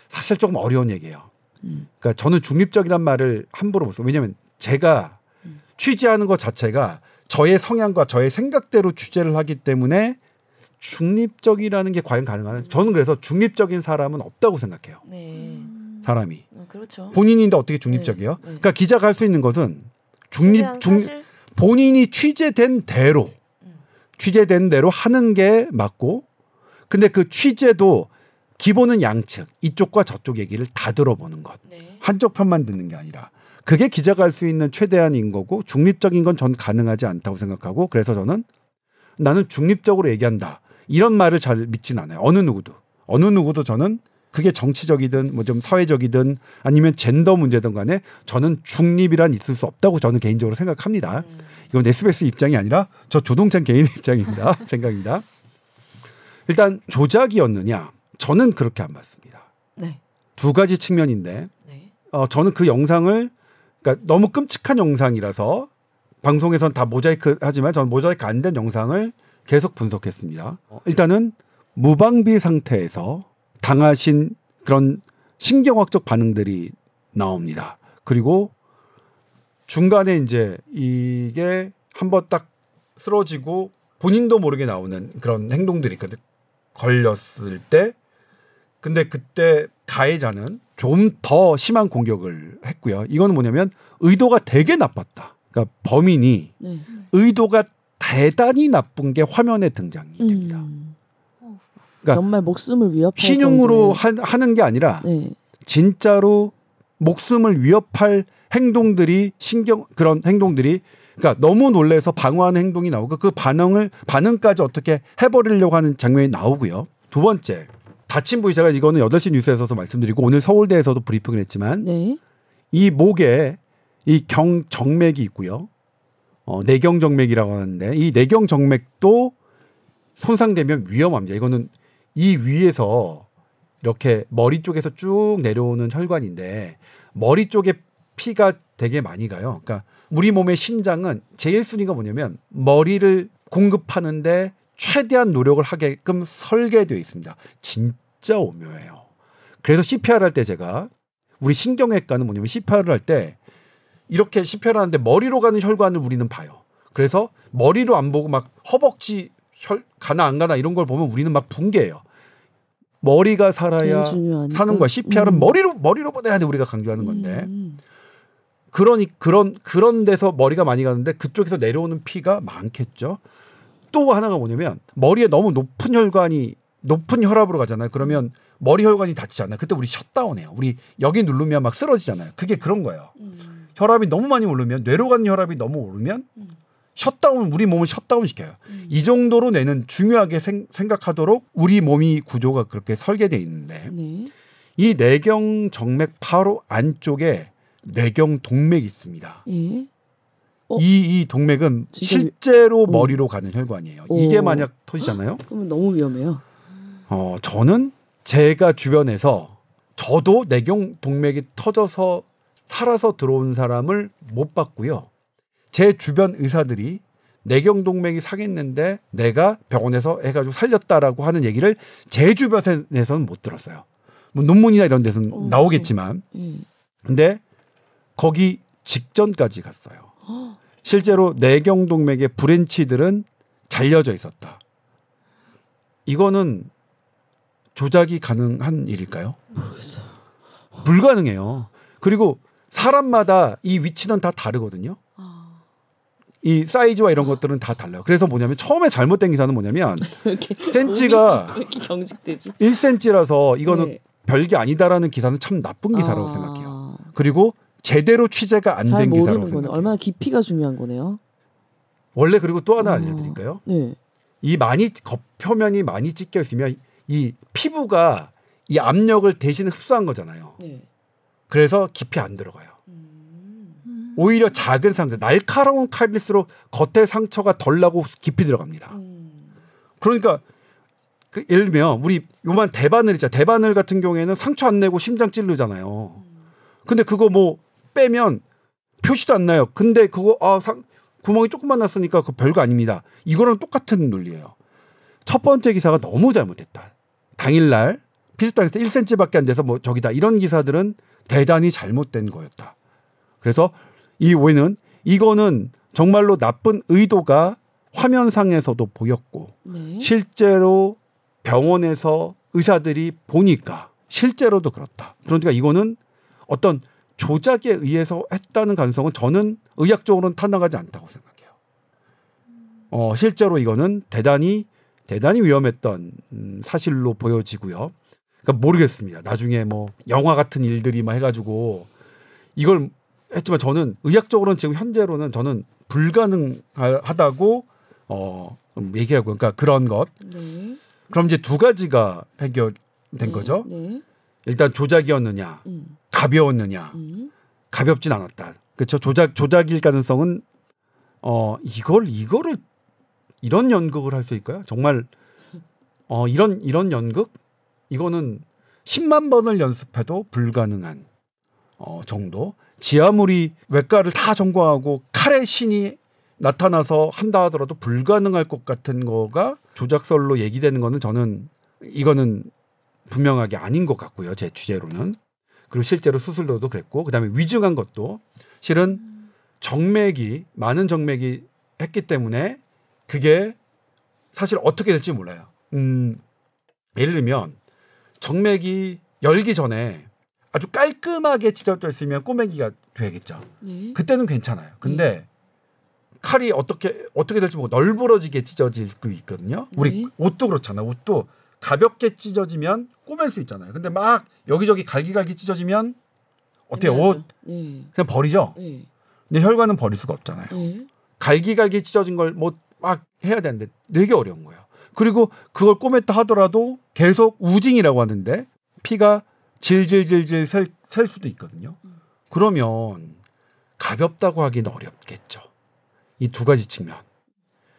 사실 조금 어려운 얘기예요. 음. 그러니까 저는 중립적이란 말을 함부로 못 써요. 왜냐하면 제가 음. 취재하는 것 자체가 저의 성향과 저의 생각대로 취재를 하기 때문에 중립적이라는 게 과연 가능한지. 저는 그래서 중립적인 사람은 없다고 생각해요. 네. 사람이. 음, 그렇죠. 본인인데 어떻게 중립적이에요? 네, 네. 그러니까 기자가 할 수 있는 것은 중립, 중, 사실... 본인이 취재된 대로 음. 취재된 대로 하는 게 맞고, 근데 그 취재도 기본은 양측, 이쪽과 저쪽 얘기를 다 들어보는 것. 네. 한쪽 편만 듣는 게 아니라. 그게 기자가 할 수 있는 최대한인 거고, 중립적인 건 전 가능하지 않다고 생각하고, 그래서 저는 나는 중립적으로 얘기한다. 이런 말을 잘 믿진 않아요. 어느 누구도. 어느 누구도 저는 그게 정치적이든 뭐 좀 사회적이든 아니면 젠더 문제든 간에 저는 중립이란 있을 수 없다고 저는 개인적으로 생각합니다. 음. 이건 에스비에스 입장이 아니라 저 조동찬 개인의 입장입니다. 생각입니다. 일단 조작이었느냐. 저는 그렇게 안 봤습니다. 네. 두 가지 측면인데 네. 어, 저는 그 영상을 그러니까 너무 끔찍한 영상이라서 방송에선 다 모자이크 하지만 저는 모자이크 안 된 영상을 계속 분석했습니다. 일단은 무방비 상태에서 당하신 그런 신경학적 반응들이 나옵니다. 그리고 중간에 이제 이게 한번 딱 쓰러지고 본인도 모르게 나오는 그런 행동들이 있거든요. 걸렸을 때. 근데 그때 가해자는 좀 더 심한 공격을 했고요. 이건 뭐냐면 의도가 되게 나빴다. 그러니까 범인이 네. 의도가 대단히 나쁜 게 화면에 등장이 됩니다. 음. 그러니까 정말 목숨을 위협할 신용으로 하, 하는 게 아니라 네. 진짜로 목숨을 위협할 행동들이 신경 그런 행동들이 그러니까 너무 놀래서 방어하는 행동이 나오고 그 반응을 반응까지 어떻게 해버리려고 하는 장면이 나오고요. 두 번째 다친 부위 제가 이거는 여덟 시 뉴스에서도 말씀드리고 오늘 서울대에서도 브리핑을 했지만 네. 이 목에 이 경정맥이 있고요. 어, 내경정맥이라고 하는데 이 내경정맥도 손상되면 위험합니다. 이거는 이 위에서 이렇게 머리 쪽에서 쭉 내려오는 혈관인데 머리 쪽에 피가 되게 많이 가요. 그러니까 우리 몸의 심장은 제일 순위가 뭐냐면 머리를 공급하는데 최대한 노력을 하게끔 설계되어 있습니다. 진짜 오묘해요. 그래서 씨피아르 할 때 제가 우리 신경외과는 뭐냐면 씨피아르 할 때 이렇게 씨피아르 하는데 머리로 가는 혈관을 우리는 봐요. 그래서 머리로 안 보고 막 허벅지 혈 가나 안 가나 이런 걸 보면 우리는 막 붕괴해요. 머리가 살아야 사는 거야. 씨피아르은 음. 머리로 머리로 보내야 돼 우리가 강조하는 건데. 음. 그러니 그런 그런 데서 머리가 많이 가는데 그쪽에서 내려오는 피가 많겠죠. 또 하나가 뭐냐면 머리에 너무 높은 혈관이 높은 혈압으로 가잖아요. 그러면 머리 혈관이 다치잖아요. 그때 우리 셧다운해요. 우리 여기 누르면 막 쓰러지잖아요. 그게 그런 거예요. 음. 혈압이 너무 많이 오르면 뇌로 가는 혈압이 너무 오르면. 음. 셧다운 우리 몸을 셧다운 시켜요. 음. 이 정도로 뇌는 중요하게 생, 생각하도록 우리 몸이 구조가 그렇게 설계되어 있는데 네. 이 내경정맥 바로 안쪽에 내경동맥이 있습니다. 예? 어? 이, 이 동맥은 진짜... 실제로 어. 머리로 가는 혈관이에요. 어. 이게 만약 터지잖아요. 그러면 너무 위험해요. 어, 저는 제가 주변에서 저도 내경동맥이 터져서 살아서 들어온 사람을 못 봤고요. 제 주변 의사들이 내경동맥이 상했는데 내가 병원에서 해가지고 살렸다라고 하는 얘기를 제 주변에서는 못 들었어요. 뭐 논문이나 이런 데서는 어, 나오겠지만 음. 근데 거기 직전까지 갔어요. 허? 실제로 내경동맥의 브랜치들은 잘려져 있었다. 이거는 조작이 가능한 일일까요? 모르겠어요. 불가능해요. 그리고 사람마다 이 위치는 다 다르거든요. 이 사이즈와 이런 것들은 다 달라요. 그래서 뭐냐면 처음에 잘못된 기사는 뭐냐면 센치가 일 센티미터라서 이거는 네. 별게 아니다라는 기사는 참 나쁜 기사라고 아... 생각해요. 그리고 제대로 취재가 안 된 기사라고 생각해요. 얼마나 깊이가 중요한 거네요. 원래 그리고 또 하나 어... 알려드릴까요? 네. 이 많이 겉표면이 많이 찢겨 있으면 이 피부가 이 압력을 대신 흡수한 거잖아요. 네. 그래서 깊이 안 들어가요. 오히려 작은 상처, 날카로운 칼일수록 겉에 상처가 덜 나고 깊이 들어갑니다. 음. 그러니까 그 예를 들면 우리 요만 대바늘 있잖아요. 대바늘 같은 경우에는 상처 안 내고 심장 찌르잖아요. 음. 근데 그거 뭐 빼면 표시도 안 나요. 근데 그거 아, 상, 구멍이 조금만 났으니까 그거 별거 아닙니다. 이거랑 똑같은 논리예요. 첫 번째 기사가 너무 잘못했다. 당일날 피습당에서 일 센티미터밖에 안 돼서 뭐 저기다 이런 기사들은 대단히 잘못된 거였다. 그래서 이 오해는 이거는 정말로 나쁜 의도가 화면상에서도 보였고 네. 실제로 병원에서 의사들이 보니까 실제로도 그렇다. 그러니까 이거는 어떤 조작에 의해서 했다는 가능성은 저는 의학적으로는 타당하지 않다고 생각해요. 어, 실제로 이거는 대단히 대단히 위험했던 음, 사실로 보여지고요. 그러니까 모르겠습니다. 나중에 뭐 영화 같은 일들이 막 해가지고 이걸 했지만 저는 의학적으로는 지금 현재로는 저는 불가능하다고 어, 얘기하고 그러니까 그런 것. 네. 그럼 이제 두 가지가 해결된 네, 거죠. 네. 일단 조작이었느냐, 음. 가벼웠느냐, 음. 가볍진 않았다. 그렇죠. 조작 조작일 가능성은 어 이걸 이거를 이런 연극을 할 수 있을까요? 정말 어 이런 이런 연극 이거는 십만 번을 연습해도 불가능한 어, 정도. 지하물이 외과를 다 전공하고 칼의 신이 나타나서 한다 하더라도 불가능할 것 같은 거가 조작설로 얘기되는 거는 저는 이거는 분명하게 아닌 것 같고요. 제 취재로는. 그리고 실제로 수술로도 그랬고 그다음에 위중한 것도 실은 정맥이 많은 정맥이 했기 때문에 그게 사실 어떻게 될지 몰라요. 음, 예를 들면 정맥이 열기 전에 아주 깔끔하게 지적됐으면 꼬맹이가 되겠죠. 네. 그때는 괜찮아요. 근데 네. 칼이 어떻게 어떻게 될지 모르고 널브러지게 찢어질 수 있거든요. 우리 네. 옷도 그렇잖아요. 옷도 가볍게 찢어지면 꼬맬 수 있잖아요. 근데 막 여기저기 갈기갈기 찢어지면 어떻게 네. 옷 네. 그냥 버리죠. 네. 근데 혈관은 버릴 수가 없잖아요. 네. 갈기갈기 찢어진 걸 뭐 막 해야 되는데 되게 어려운 거예요. 그리고 그걸 꼬맸다 하더라도 계속 우징이라고 하는데 피가 질질질질 셀, 셀 수도 있거든요. 그러면 가볍다고 하기는 어렵겠죠. 이 두 가지 측면.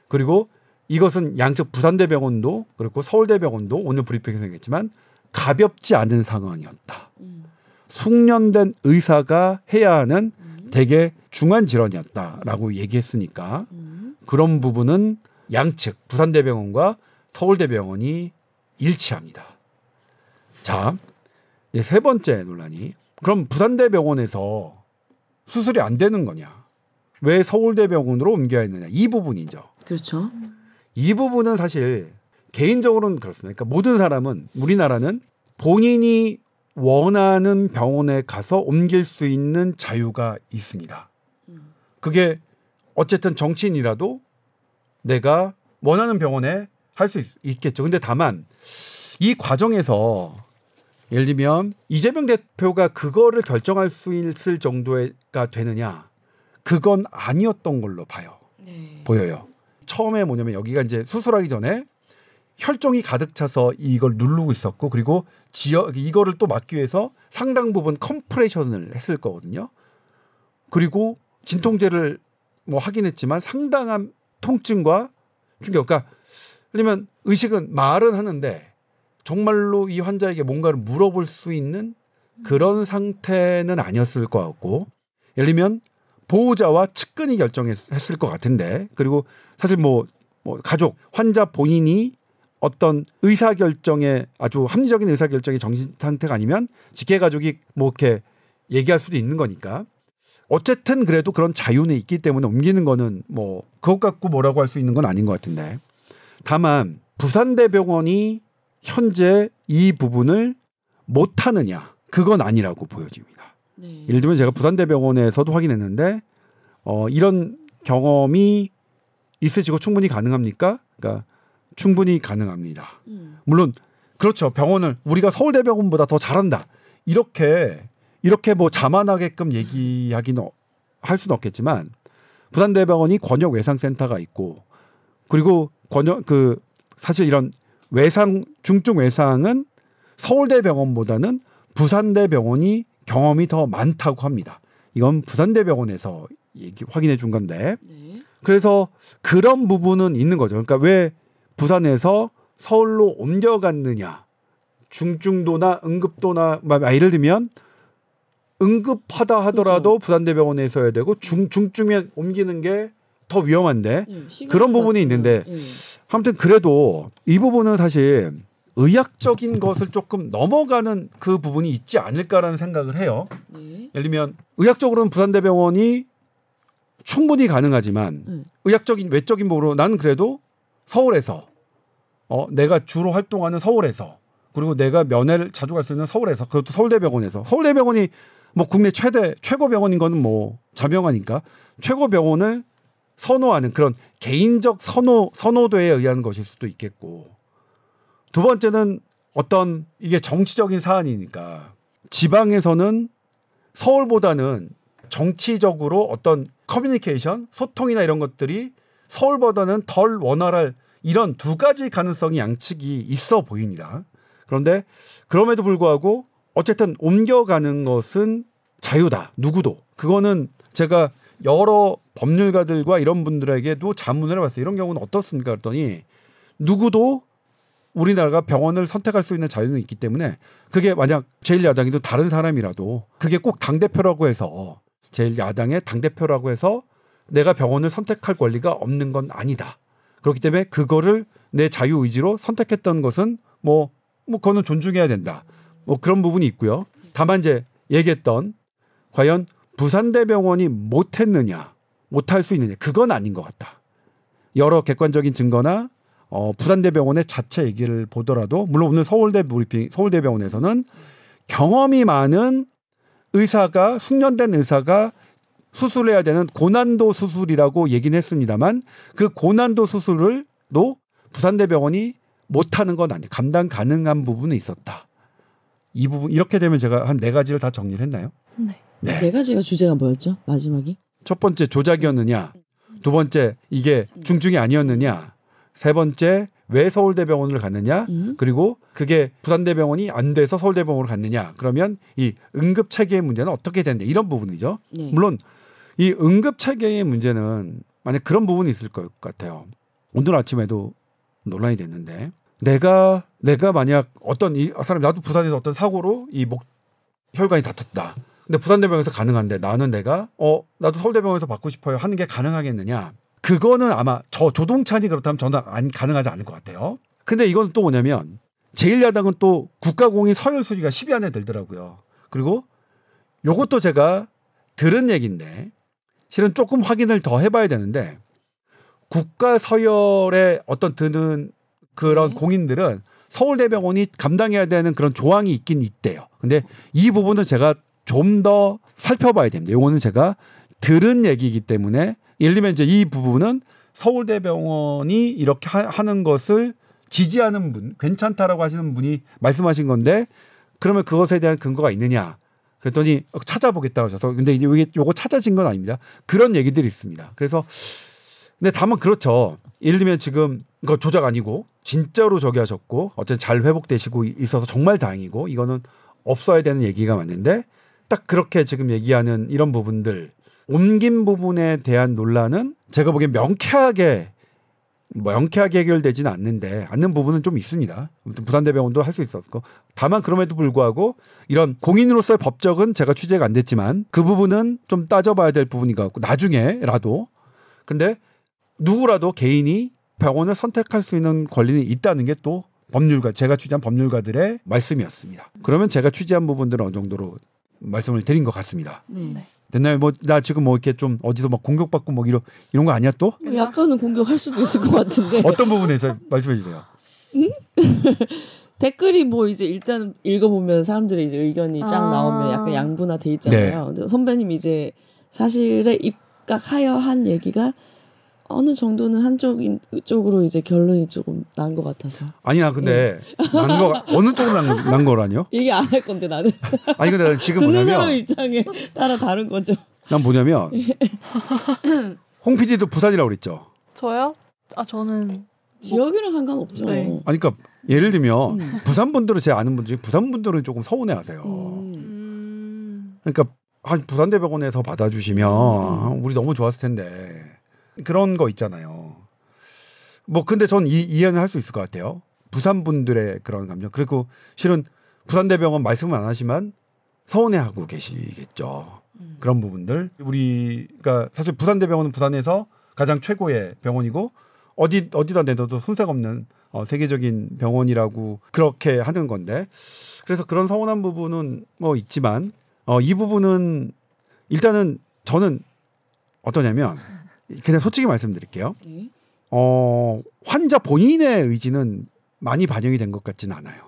그리고 이것은 양측 부산대병원도 그렇고 서울대병원도 오늘 브리핑에서 얘기했지만 가볍지 않은 상황이었다. 음. 숙련된 의사가 해야 하는 음. 되게 중한 질환이었다라고 음. 얘기했으니까 음. 그런 부분은 양측 부산대병원과 서울대병원이 일치합니다. 자, 예, 세 번째 논란이 그럼 부산대병원에서 수술이 안 되는 거냐 왜 서울대병원으로 옮겨야 했느냐 이 부분이죠. 그렇죠. 이 부분은 사실 개인적으로는 그렇습니다. 그러니까 모든 사람은 우리나라는 본인이 원하는 병원에 가서 옮길 수 있는 자유가 있습니다. 그게 어쨌든 정치인이라도 내가 원하는 병원에 할 수 있겠죠. 근데 다만 이 과정에서 예를 들면 이재명 대표가 그거를 결정할 수 있을 정도가 되느냐 그건 아니었던 걸로 봐요. 네. 보여요. 처음에 뭐냐면 여기가 이제 수술하기 전에 혈종이 가득 차서 이걸 누르고 있었고 그리고 지역 이거를 또 막기 위해서 상당 부분 컴프레션을 했을 거거든요. 그리고 진통제를 뭐 하긴 했지만 상당한 통증과 충격. 그러니까 그러면 의식은 말은 하는데 정말로 이 환자에게 뭔가를 물어볼 수 있는 그런 상태는 아니었을 것 같고 예를 들면 보호자와 측근이 결정했을 것 같은데 그리고 사실 뭐, 뭐 가족, 환자 본인이 어떤 의사결정에 아주 합리적인 의사결정의 정신상태가 아니면 직계가족이 뭐 이렇게 얘기할 수도 있는 거니까 어쨌든 그래도 그런 자유는 있기 때문에 옮기는 거는 뭐 그것 갖고 뭐라고 할 수 있는 건 아닌 것 같은데 다만 부산대병원이 현재 이 부분을 못하느냐 그건 아니라고 보여집니다. 네. 예를 들면 제가 부산대병원에서도 확인했는데 어, 이런 경험이 있으시고 충분히 가능합니까? 그러니까 충분히 가능합니다. 음. 물론 그렇죠. 병원을 우리가 서울대병원보다 더 잘한다 이렇게 이렇게 뭐 자만하게끔 얘기하기는 할 수는 없겠지만 부산대병원이 권역외상센터가 있고 그리고 권역 그 사실 이런 외상 중증 외상은 서울대병원보다는 부산대병원이 경험이 더 많다고 합니다. 이건 부산대병원에서 얘기, 확인해 준 건데 네. 그래서 그런 부분은 있는 거죠. 그러니까 왜 부산에서 서울로 옮겨갔느냐 중증도나 응급도나 예를 들면 응급하다 하더라도 그렇죠. 부산대병원에 있어야 되고 중, 중증에 옮기는 게 더 위험한데 예, 그런 부분이 있는데 예. 아무튼 그래도 이 부분은 사실 의학적인 것을 조금 넘어가는 그 부분이 있지 않을까라는 생각을 해요. 예. 예를 들면 의학적으로는 부산대병원이 충분히 가능하지만 음. 의학적인 외적인 부분으로 나는 그래도 서울에서 어, 내가 주로 활동하는 서울에서 그리고 내가 면회를 자주 갈 수 있는 서울에서 그것도 서울대병원에서 서울대병원이 뭐 국내 최대 최고 병원인 거는 뭐 자명하니까 최고 병원을 선호하는 그런 개인적 선호 선호도에 의한 것일 수도 있겠고 두 번째는 어떤 이게 정치적인 사안이니까 지방에서는 서울보다는 정치적으로 어떤 커뮤니케이션, 소통이나 이런 것들이 서울보다는 덜 원활할 이런 두 가지 가능성이 양측이 있어 보입니다. 그런데 그럼에도 불구하고 어쨌든 옮겨가는 것은 자유다. 누구도. 그거는 제가 여러 법률가들과 이런 분들에게도 자문을 해봤어요. 이런 경우는 어떻습니까? 그랬더니 누구도 우리나라가 병원을 선택할 수 있는 자유는 있기 때문에 그게 만약 제일 야당이든 다른 사람이라도 그게 꼭 당대표라고 해서 제일 야당의 당대표라고 해서 내가 병원을 선택할 권리가 없는 건 아니다. 그렇기 때문에 그거를 내 자유의지로 선택했던 것은 뭐, 뭐 그거는 존중해야 된다. 뭐 그런 부분이 있고요. 다만 이제 얘기했던 과연 부산대병원이 못했느냐, 못할 수 있느냐. 그건 아닌 것 같다. 여러 객관적인 증거나 어, 부산대병원의 자체 얘기를 보더라도 물론 오늘 서울대 브리핑, 서울대병원에서는 경험이 많은 의사가 숙련된 의사가 수술해야 되는 고난도 수술이라고 얘기는 했습니다만 그 고난도 수술을도 부산대병원이 못하는 건 아니에요. 감당 가능한 부분이 있었다. 이 부분 이렇게 되면 제가 한 네 가지를 다 정리를 했나요? 네. 네. 네 가지가 주제가 뭐였죠? 마지막이? 첫 번째 조작이었느냐. 두 번째 이게 중증이 아니었느냐. 세 번째 왜 서울대병원을 갔느냐. 음? 그리고 그게 부산대병원이 안 돼서 서울대병원으로 갔느냐. 그러면 이 응급체계의 문제는 어떻게 되는데 이런 부분이죠. 네. 물론 이 응급체계의 문제는 만약 그런 부분이 있을 것 같아요. 오늘 아침에도 논란이 됐는데 내가 내가 만약 어떤 이 사람 나도 부산에서 어떤 사고로 이 목 혈관이 다쳤다. 근데 부산대병원에서 가능한데 나는 내가 어 나도 서울대병원에서 받고 싶어요 하는 게 가능하겠느냐. 그거는 아마 저 조동찬이 그렇다면 저는 안 가능하지 않을 것 같아요. 근데 이건 또 뭐냐면 제일 야당은 또 국가공인 서열 순위가 십 위 안에 들더라고요. 그리고 요것도 제가 들은 얘기인데 실은 조금 확인을 더 해봐야 되는데 국가 서열에 어떤 드는 그런 네. 공인들은 서울대병원이 감당해야 되는 그런 조항이 있긴 있대요. 근데 이 부분은 제가 좀 더 살펴봐야 됩니다. 요거는 제가 들은 얘기이기 때문에 예를 들면 이제 이 부분은 서울대병원이 이렇게 하, 하는 것을 지지하는 분, 괜찮다라고 하시는 분이 말씀하신 건데 그러면 그것에 대한 근거가 있느냐? 그랬더니 찾아보겠다고 하셔서 근데 이게 요거 찾아진 건 아닙니다. 그런 얘기들이 있습니다. 그래서 근데 다만 그렇죠. 예를 들면 지금 이거 조작 아니고 진짜로 저기 하셨고 어쨌든 잘 회복되시고 있어서 정말 다행이고 이거는 없어야 되는 얘기가 맞는데 딱 그렇게 지금 얘기하는 이런 부분들 옮긴 부분에 대한 논란은 제가 보기엔 명쾌하게 명쾌하게 해결되지는 않는데 않는 부분은 좀 있습니다. 부산대병원도 할 수 있었고 다만 그럼에도 불구하고 이런 공인으로서의 법적은 제가 취재가 안 됐지만 그 부분은 좀 따져봐야 될 부분인 것 같고 나중에라도 근데 누구라도 개인이 병원을 선택할 수 있는 권리는 있다는 게 또 법률가 제가 취재한 법률가들의 말씀이었습니다. 그러면 제가 취재한 부분들은 어느 정도로 말씀을 드린 것 같습니다. 네. 옛날 뭐 나 지금 뭐 이렇게 좀 어디서 막 공격받고 뭐 이런 이런 거 아니야 또? 약간은 공격할 수도 있을 것 같은데. 어떤 부분에서 말씀해 주세요. 응? 댓글이 뭐 이제 일단 읽어보면 사람들의 이제 의견이 쫙 아~ 나오면 약간 양분화돼 있잖아요. 네. 근데 선배님 이제 사실에 입각하여 한 얘기가 어느 정도는 한쪽 쪽으로 이제 결론이 조금 난 것 같아서. 아니야 근데 예. 난 거, 어느 쪽으로 난, 난 거라뇨? 얘기 안 할 건데 나는. 아니 근데 나는 지금 뭐냐면 듣는 사람 입장에 따라 다른 거죠. 난 뭐냐면 예. 홍 피디도 부산이라고 그랬죠. 저요? 아 저는 지역이랑 상관없죠. 네. 아니 그러니까 예를 들면 음. 부산 분들은 제 아는 분 중에 부산 분들은 조금 서운해하세요. 음. 그러니까 한 부산대병원에서 받아주시면 음. 우리 너무 좋았을 텐데. 그런 거 있잖아요. 뭐 근데 전 이, 이해는 할 수 있을 것 같아요. 부산 분들의 그런 감정. 그리고 실은 부산대병원 말씀은 안 하지만 서운해하고 계시겠죠. 음. 그런 부분들 우리 그러니까 사실 부산대병원은 부산에서 가장 최고의 병원이고 어디 어디다 내놔도 손색 없는 어, 세계적인 병원이라고 그렇게 하는 건데 그래서 그런 서운한 부분은 뭐 있지만 어, 이 부분은 일단은 저는 어떠냐면 그냥 솔직히 말씀드릴게요. 어, 환자 본인의 의지는 많이 반영이 된 것 같지는 않아요.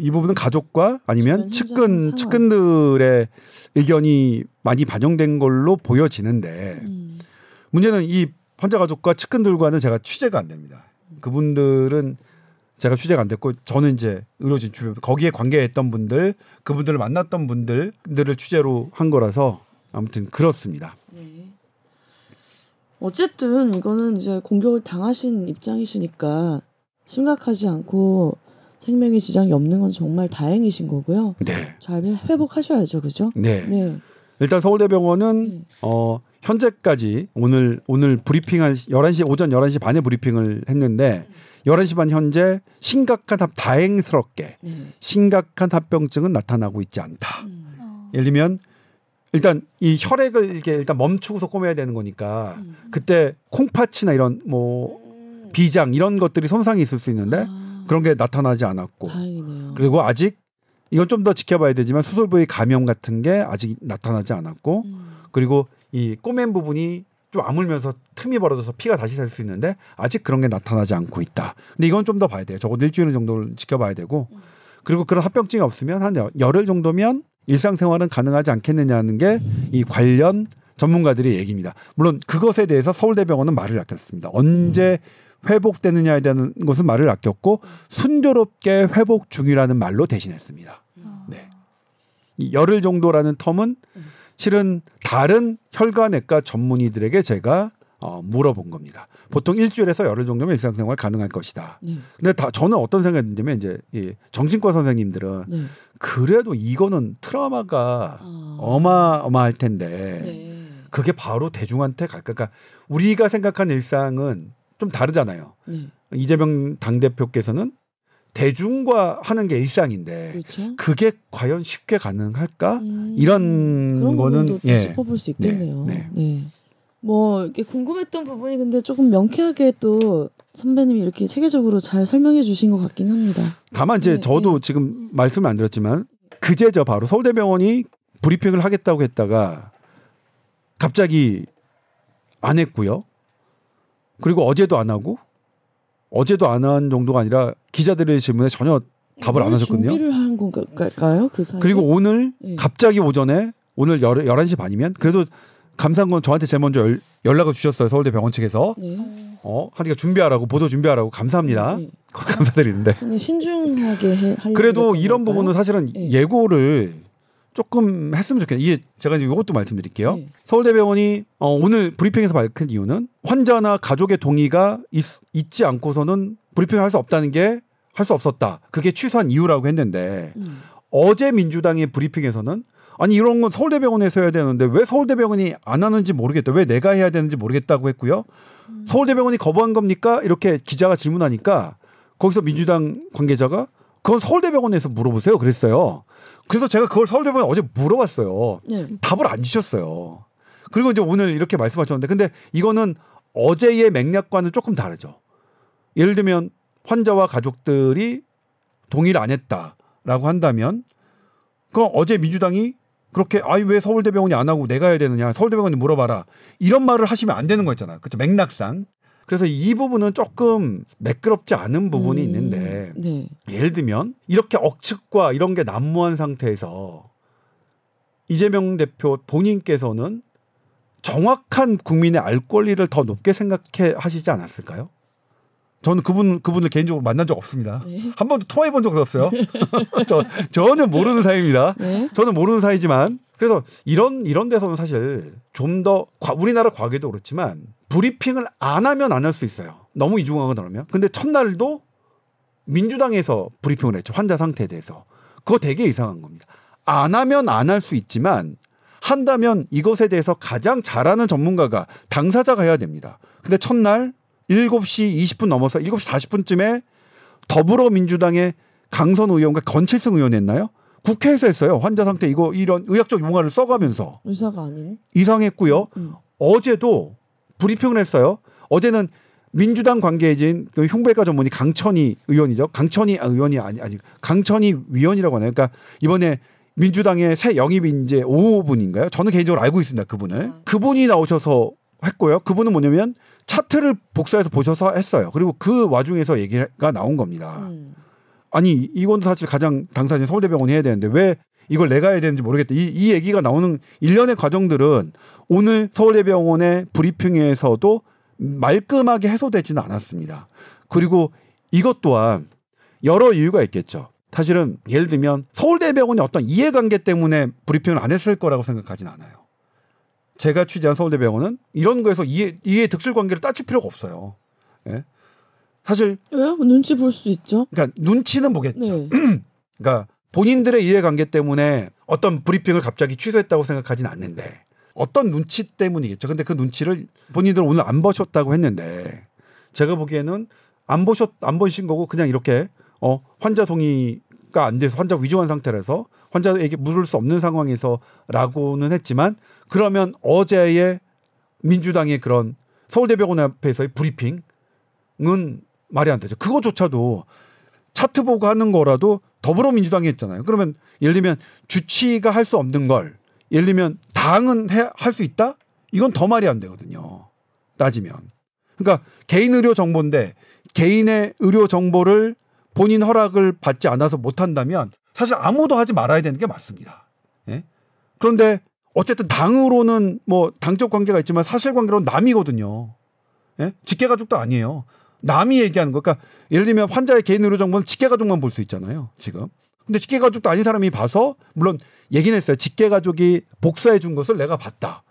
이 부분은 가족과 아니면 측근 측근들의 의견이 많이 반영된 걸로 보여지는데 음. 문제는 이 환자 가족과 측근들과는 제가 취재가 안 됩니다. 그분들은 제가 취재가 안 됐고 저는 이제 의료진 주변 거기에 관계했던 분들 그분들을 만났던 분들들을 취재로 한 거라서 아무튼 그렇습니다. 네. 어쨌든 이거는 이제 공격을 당하신 입장이시니까 심각하지 않고 생명에 지장이 없는 건 정말 다행이신 거고요. 네. 잘 회복하셔야죠, 그죠? 네. 네. 일단 서울대병원은 네. 어, 현재까지 오늘 오늘 브리핑할 열한 시 오전 열한 시 반에 브리핑을 했는데 열한 시 반 현재 심각한 합 다행스럽게 네. 심각한 합병증은 나타나고 있지 않다. 음. 어. 예를 들면 일단 이 혈액을 이게 일단 멈추고서 꿰매야 되는 거니까 음. 그때 콩팥이나 이런 뭐 음. 비장 이런 것들이 손상이 있을 수 있는데. 아. 그런 게 나타나지 않았고 다행이네요. 그리고 아직 이건 좀 더 지켜봐야 되지만 수술 부위 감염 같은 게 아직 나타나지 않았고 음. 그리고 이 꼬맨 부분이 좀 아물면서 틈이 벌어져서 피가 다시 셀 수 있는데 아직 그런 게 나타나지 않고 있다. 근데 이건 좀 더 봐야 돼요. 적어도 일주일 정도를 지켜봐야 되고 음. 그리고 그런 합병증이 없으면 한 열흘 정도면 일상생활은 가능하지 않겠느냐는 게 이 관련 전문가들의 얘기입니다. 물론 그것에 대해서 서울대병원은 말을 아꼈습니다. 언제 음. 회복되느냐에 대한 것은 말을 아꼈고 순조롭게 회복 중이라는 말로 대신했습니다. 네. 이 열흘 정도라는 텀은 실은 다른 혈관외과 전문의들에게 제가 어, 물어본 겁니다. 보통 일주일에서 열흘 정도면 일상생활 가능할 것이다. 네. 근데 다 저는 어떤 생각이 드냐면 이제 이 정신과 선생님들은 네. 그래도 이거는 트라우마가 아. 어마어마할 텐데 네. 그게 바로 대중한테 갈까? 그러니까 우리가 생각한 일상은 좀 다르잖아요. 네. 이재명 당대표께서는 대중과 하는 게 일상인데 그렇죠? 그게 과연 쉽게 가능할까? 음, 이런 그런 거는 예. 짚어볼 수 있겠네요. 네, 네. 네. 뭐 이렇게 궁금했던 부분이 근데 조금 명쾌하게 또 선배님이 이렇게 체계적으로 잘 설명해 주신 것 같긴 합니다. 다만 이제 네, 저도 네. 지금 말씀을 안 드렸지만 그제저 바로 서울대병원이 브리핑을 하겠다고 했다가 갑자기 안 했고요. 그리고 어제도 안 하고 어제도 안 한 정도가 아니라 기자들의 질문에 전혀 답을 안 하셨거든요. 준비를 한 건가요? 그 사이에? 그리고 오늘 네. 갑자기 오전에 오늘 열한 시 반이면 그래도 감사한 건 저한테 제일 먼저 열, 연락을 주셨어요. 서울대병원 측에서. 네. 어, 하니까 준비하라고 보도 준비하라고 감사합니다. 네. 감사드리는데. 신중하게 해. 그래도 이런 건가요? 부분은 사실은 네. 예고를 조금 했으면 좋겠네요. 이게 제가 이제 이것도 말씀드릴게요. 네. 서울대병원이 어, 오늘 브리핑에서 밝힌 이유는 환자나 가족의 동의가 있, 있지 않고서는 브리핑을 할 수 없다는 게 할 수 없었다. 그게 취소한 이유라고 했는데 음. 어제 민주당의 브리핑에서는 아니 이런 건 서울대병원에서 해야 되는데 왜 서울대병원이 안 하는지 모르겠다. 왜 내가 해야 되는지 모르겠다고 했고요. 음. 서울대병원이 거부한 겁니까? 이렇게 기자가 질문하니까 거기서 민주당 관계자가 그건 서울대병원에서 물어보세요. 그랬어요. 그래서 제가 그걸 서울대병원에 어제 물어봤어요. 네. 답을 안 주셨어요. 그리고 이제 오늘 이렇게 말씀하셨는데 근데 이거는 어제의 맥락과는 조금 다르죠. 예를 들면 환자와 가족들이 동의를 안 했다라고 한다면 그럼 어제 민주당이 그렇게 아이 왜 서울대병원이 안 하고 내가 해야 되느냐. 서울대병원에 물어봐라. 이런 말을 하시면 안 되는 거였잖아요. 그렇죠. 맥락상. 그래서 이 부분은 조금 매끄럽지 않은 부분이 음, 있는데 네. 예를 들면 이렇게 억측과 이런 게 난무한 상태에서 이재명 대표 본인께서는 정확한 국민의 알 권리를 더 높게 생각해 하시지 않았을까요? 저는 그분, 그분을 개인적으로 만난 적 없습니다. 네. 한 번도 통화해 본 적 없어요. 저, 저는 모르는 사이입니다. 네. 저는 모르는 사이지만 그래서 이런 이런 데서는 사실 좀 더 우리나라 과거에도 그렇지만 브리핑을 안 하면 안 할 수 있어요. 너무 이중하고 그러면. 근데 첫날도 민주당에서 브리핑을 했죠. 환자 상태에 대해서. 그거 되게 이상한 겁니다. 안 하면 안 할 수 있지만 한다면 이것에 대해서 가장 잘하는 전문가가 당사자가 해야 됩니다. 근데 첫날 일곱 시 이십 분 넘어서 일곱 시 사십 분쯤에 더불어민주당의 강선우 의원과 건채성 의원 했나요? 국회에서 했어요. 환자 상태 이거 이런 의학적 용어를 써가면서. 의사가 아니네. 이상했고요. 음. 어제도 브리핑을 했어요. 어제는 민주당 관계진 그 흉부외과 전문의 강천희 의원이죠. 강천희 아, 의원이 아니 아니 강천희 위원이라고 하네요. 그러니까 이번에 민주당의 새 영입이 이제 오 분인가요? 저는 개인적으로 알고 있습니다. 그분을. 아. 그분이 나오셔서 했고요. 그분은 뭐냐면 차트를 복사해서 보셔서 했어요. 그리고 그 와중에서 얘기가 나온 겁니다. 음. 아니 이건 사실 가장 당사자인 서울대병원이 해야 되는데 왜 이걸 내가 해야 되는지 모르겠다. 이, 이 얘기가 나오는 일련의 과정들은 오늘 서울대병원의 브리핑에서도 말끔하게 해소되지는 않았습니다. 그리고 이것 또한 여러 이유가 있겠죠. 사실은 예를 들면 서울대병원이 어떤 이해관계 때문에 브리핑을 안 했을 거라고 생각하진 않아요. 제가 취재한 서울대병원은 이런 거에서 이해, 이해 득실관계를 따질 필요가 없어요. 예? 사실 왜요? 눈치 볼 수 있죠. 그러니까 눈치는 보겠죠. 네. 그러니까 본인들의 이해관계 때문에 어떤 브리핑을 갑자기 취소했다고 생각하진 않는데 어떤 눈치 때문이겠죠. 근데 그 눈치를 본인들은 오늘 안 보셨다고 했는데 제가 보기에는 안 보셨 안 보신 거고 그냥 이렇게 어, 환자 동의가 안 돼서 환자 위조한 상태라서 환자에게 물을 수 없는 상황에서라고는 했지만 그러면 어제의 민주당의 그런 서울대병원 앞에서의 브리핑은 말이 안 되죠. 그거조차도 차트 보고 하는 거라도 더불어민주당이 했잖아요. 그러면 예를 들면 주치의가 할 수 없는 걸 예를 들면 당은 할 수 있다? 이건 더 말이 안 되거든요. 따지면. 그러니까 개인 의료 정보인데 개인의 의료 정보를 본인 허락을 받지 않아서 못한다면 사실 아무도 하지 말아야 되는 게 맞습니다. 예? 그런데 어쨌든 당으로는 뭐 당적 관계가 있지만 사실관계로는 남이거든요. 예? 직계가족도 아니에요. 남이 얘기하는 거. 그러니까 예를 들면 환자의 개인 의료 정보는 직계가족만 볼 수 있잖아요. 지금. 근데 직계가족도 아닌 사람이 봐서 물론 얘기는 했어요. 직계가족이 복사해 준 것을 내가 봤다.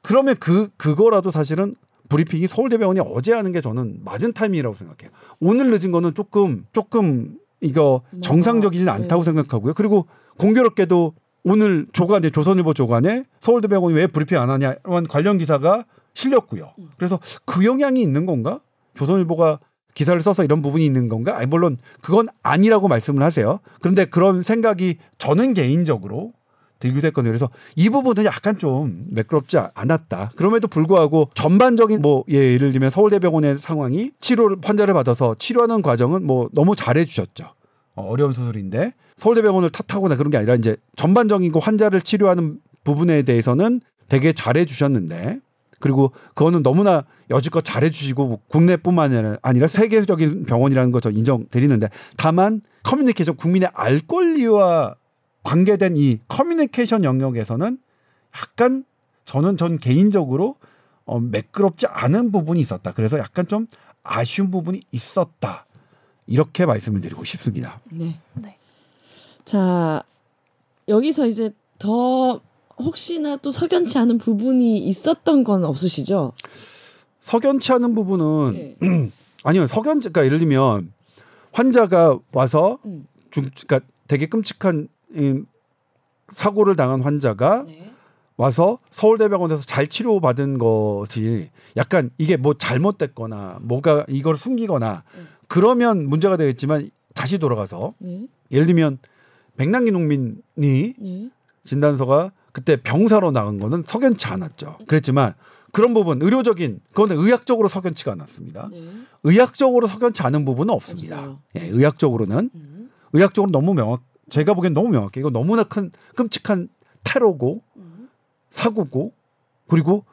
그러면 그, 그거라도 사실은 브리핑이 서울대병원이 어제 하는 게 저는 맞은 타이밍이라고 생각해요. 오늘 늦은 거는 조금 조금 이거 정상적이진 않다고 생각하고요. 그리고 공교롭게도 오늘 조간에 조선일보 조간에 서울대병원이 왜 브리핑 안 하냐 관련 기사가 실렸고요. 그래서 그 영향이 있는 건가? 조선일보가 기사를 써서 이런 부분이 있는 건가? 아니, 물론 그건 아니라고 말씀을 하세요. 그런데 그런 생각이 저는 개인적으로 들기도 됐거든요. 그래서 이 부분은 약간 좀 매끄럽지 않았다. 그럼에도 불구하고 전반적인 뭐 예를 들면 서울대병원의 상황이 치료를 환자를 받아서 치료하는 과정은 뭐 너무 잘해 주셨죠. 어려운 수술인데 서울대병원을 탓하거나 그런 게 아니라 이제 전반적인 거 환자를 치료하는 부분에 대해서는 되게 잘해 주셨는데. 그리고 그거는 너무나 여지껏 잘해주시고 국내뿐만 아니라 세계적인 병원이라는 거 저 인정드리는데 다만 커뮤니케이션 국민의 알 권리와 관계된 이 커뮤니케이션 영역에서는 약간 저는 전 개인적으로 어, 매끄럽지 않은 부분이 있었다. 그래서 약간 좀 아쉬운 부분이 있었다. 이렇게 말씀을 드리고 싶습니다. 네. 네. 자 여기서 이제 더 혹시나 또 석연치 않은 부분이 있었던 건 없으시죠? 석연치 않은 부분은 네. 아니요. 석연치 그러니까 예를 들면 환자가 와서 음. 중, 그러니까 되게 끔찍한 음, 사고를 당한 환자가 네. 와서 서울대병원에서 잘 치료받은 것이 약간 이게 뭐 잘못됐거나 뭐가 이걸 숨기거나 음. 그러면 문제가 되겠지만 다시 돌아가서 네. 예를 들면 백남기 농민이 네. 진단서가 그때 병사로 나간 거는 석연치 않았죠. 그랬지만 그런 부분 의료적인 그건 의학적으로 석연치가 않았습니다. 네. 의학적으로 석연치 않은 부분은 없습니다. 예, 의학적으로는 음. 의학적으로 너무 명확. 제가 보기엔 너무 명확해. 이거 너무나 큰 끔찍한 테러고 음. 사고고 그리고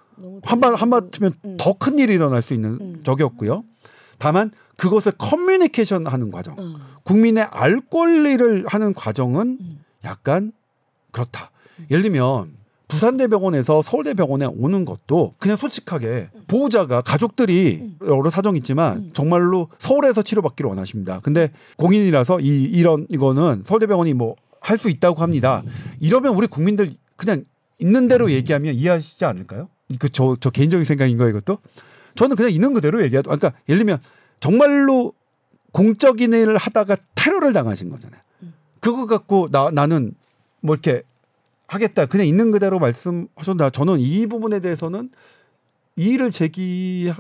한번 한마트면 음. 더 큰 일이 일어날 수 있는 음. 적이었고요. 다만 그것을 커뮤니케이션 하는 과정, 음. 국민의 알 권리를 하는 과정은 음. 약간 그렇다. 예를 들면 부산대병원에서 서울대병원에 오는 것도 그냥 솔직하게 보호자가 가족들이 여러 사정이 있지만 정말로 서울에서 치료받기를 원하십니다. 근데 공인이라서 이 이런 이거는 서울대병원이 뭐 할 수 있다고 합니다. 이러면 우리 국민들 그냥 있는 대로 얘기하면 이해하시지 않을까요? 그 저 저 개인적인 생각인 거예요, 이것도. 저는 그냥 있는 그대로 얘기하죠. 그러니까 예를 들면 정말로 공적인 일을 하다가 테러를 당하신 거잖아요. 그거 갖고 나 나는 뭐 이렇게 하겠다. 그냥 있는 그대로 말씀하셨다. 저는 이 부분에 대해서는 이의를 제기하시는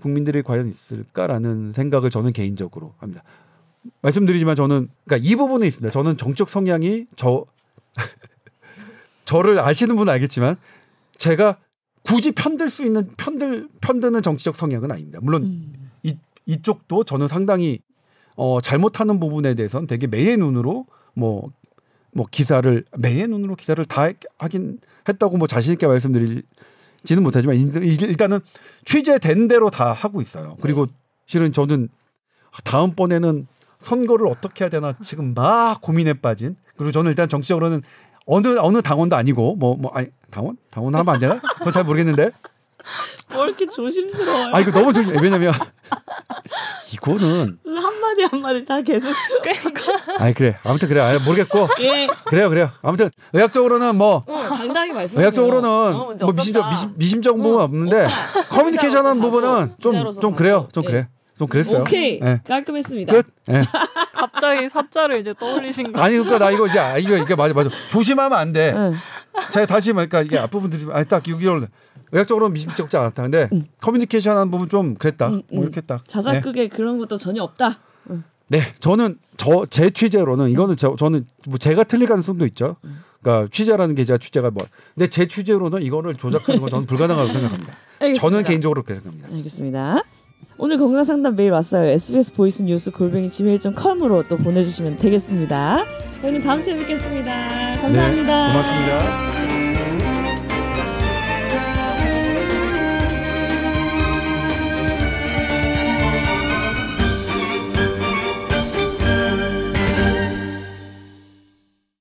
국민들이 과연 있을까라는 생각을 저는 개인적으로 합니다. 말씀드리지만 저는 그러니까 이 부분에 있습니다. 저는 정책 성향이 저 저를 아시는 분은 알겠지만 제가 굳이 편들 수 있는 편들 편드는 정치적 성향은 아닙니다. 물론 음. 이 이쪽도 저는 상당히 어, 잘못하는 부분에 대해서는 되게 매의 눈으로 뭐. 뭐 기사를 매의 눈으로 기사를 다 하긴 했다고 뭐 자신 있게 말씀드리지는 못하지만 일단은 취재된 대로 다 하고 있어요. 그리고 네. 실은 저는 다음번에는 선거를 어떻게 해야 되나 지금 막 고민에 빠진. 그리고 저는 일단 정치적으로는 어느 어느 당원도 아니고 뭐뭐 뭐 아니 당원 당원 하면 안 되나? 그건 잘 모르겠는데. 뭐 이렇게 조심스러워요. 아 이거 너무 조심. 왜냐면 이거는 한 마디 한 마디 다 계속. 아니 그래. 아무튼 그래. 아니, 모르겠고. 예. 그래요, 그래요. 아무튼 의학적으로는 뭐 어, 당당히 말씀해. 의학적으로는 어, 뭐 미심적 미심, 미심적 부분 어, 없는데 어, 커뮤니케이션한 부분은 좀 좀 그래요. 좀 네. 그래. 좀 그랬어요. 오케이. 네. 깔끔했습니다. 끝. 네. 갑자기 사자를 이제 떠올리신 거. 아니 그러니까 나 이거 이제 이거 이게 맞아 맞아. 조심하면 안 돼. 응. 제가 다시 말까 이게 앞부분들이 아니 딱 여기를 의학적으로 미심쩍지 않았다. 근데 음. 커뮤니케이션 하는 부분 좀 그랬다. 음, 음. 뭐 이렇게 했다. 자작극에 네. 그런 것도 전혀 없다. 음. 네, 저는 저 제 취재로는 이거는 저, 저는 뭐 제가 틀릴 가능성도 있죠. 음. 그러니까 취재라는 게 제가 취재가 뭐. 근데 제 취재로는 이거를 조작하는 건 저는 불가능하다고 생각합니다. 알겠습니다. 저는 개인적으로 그렇게 생각합니다. 알겠습니다. 오늘 건강상담 메일 왔어요. 에스비에스 보이스 뉴스 골뱅이 지메일 닷컴으로 또 보내주시면 되겠습니다. 저희는 다음 주에 뵙겠습니다. 감사합니다. 네, 고맙습니다.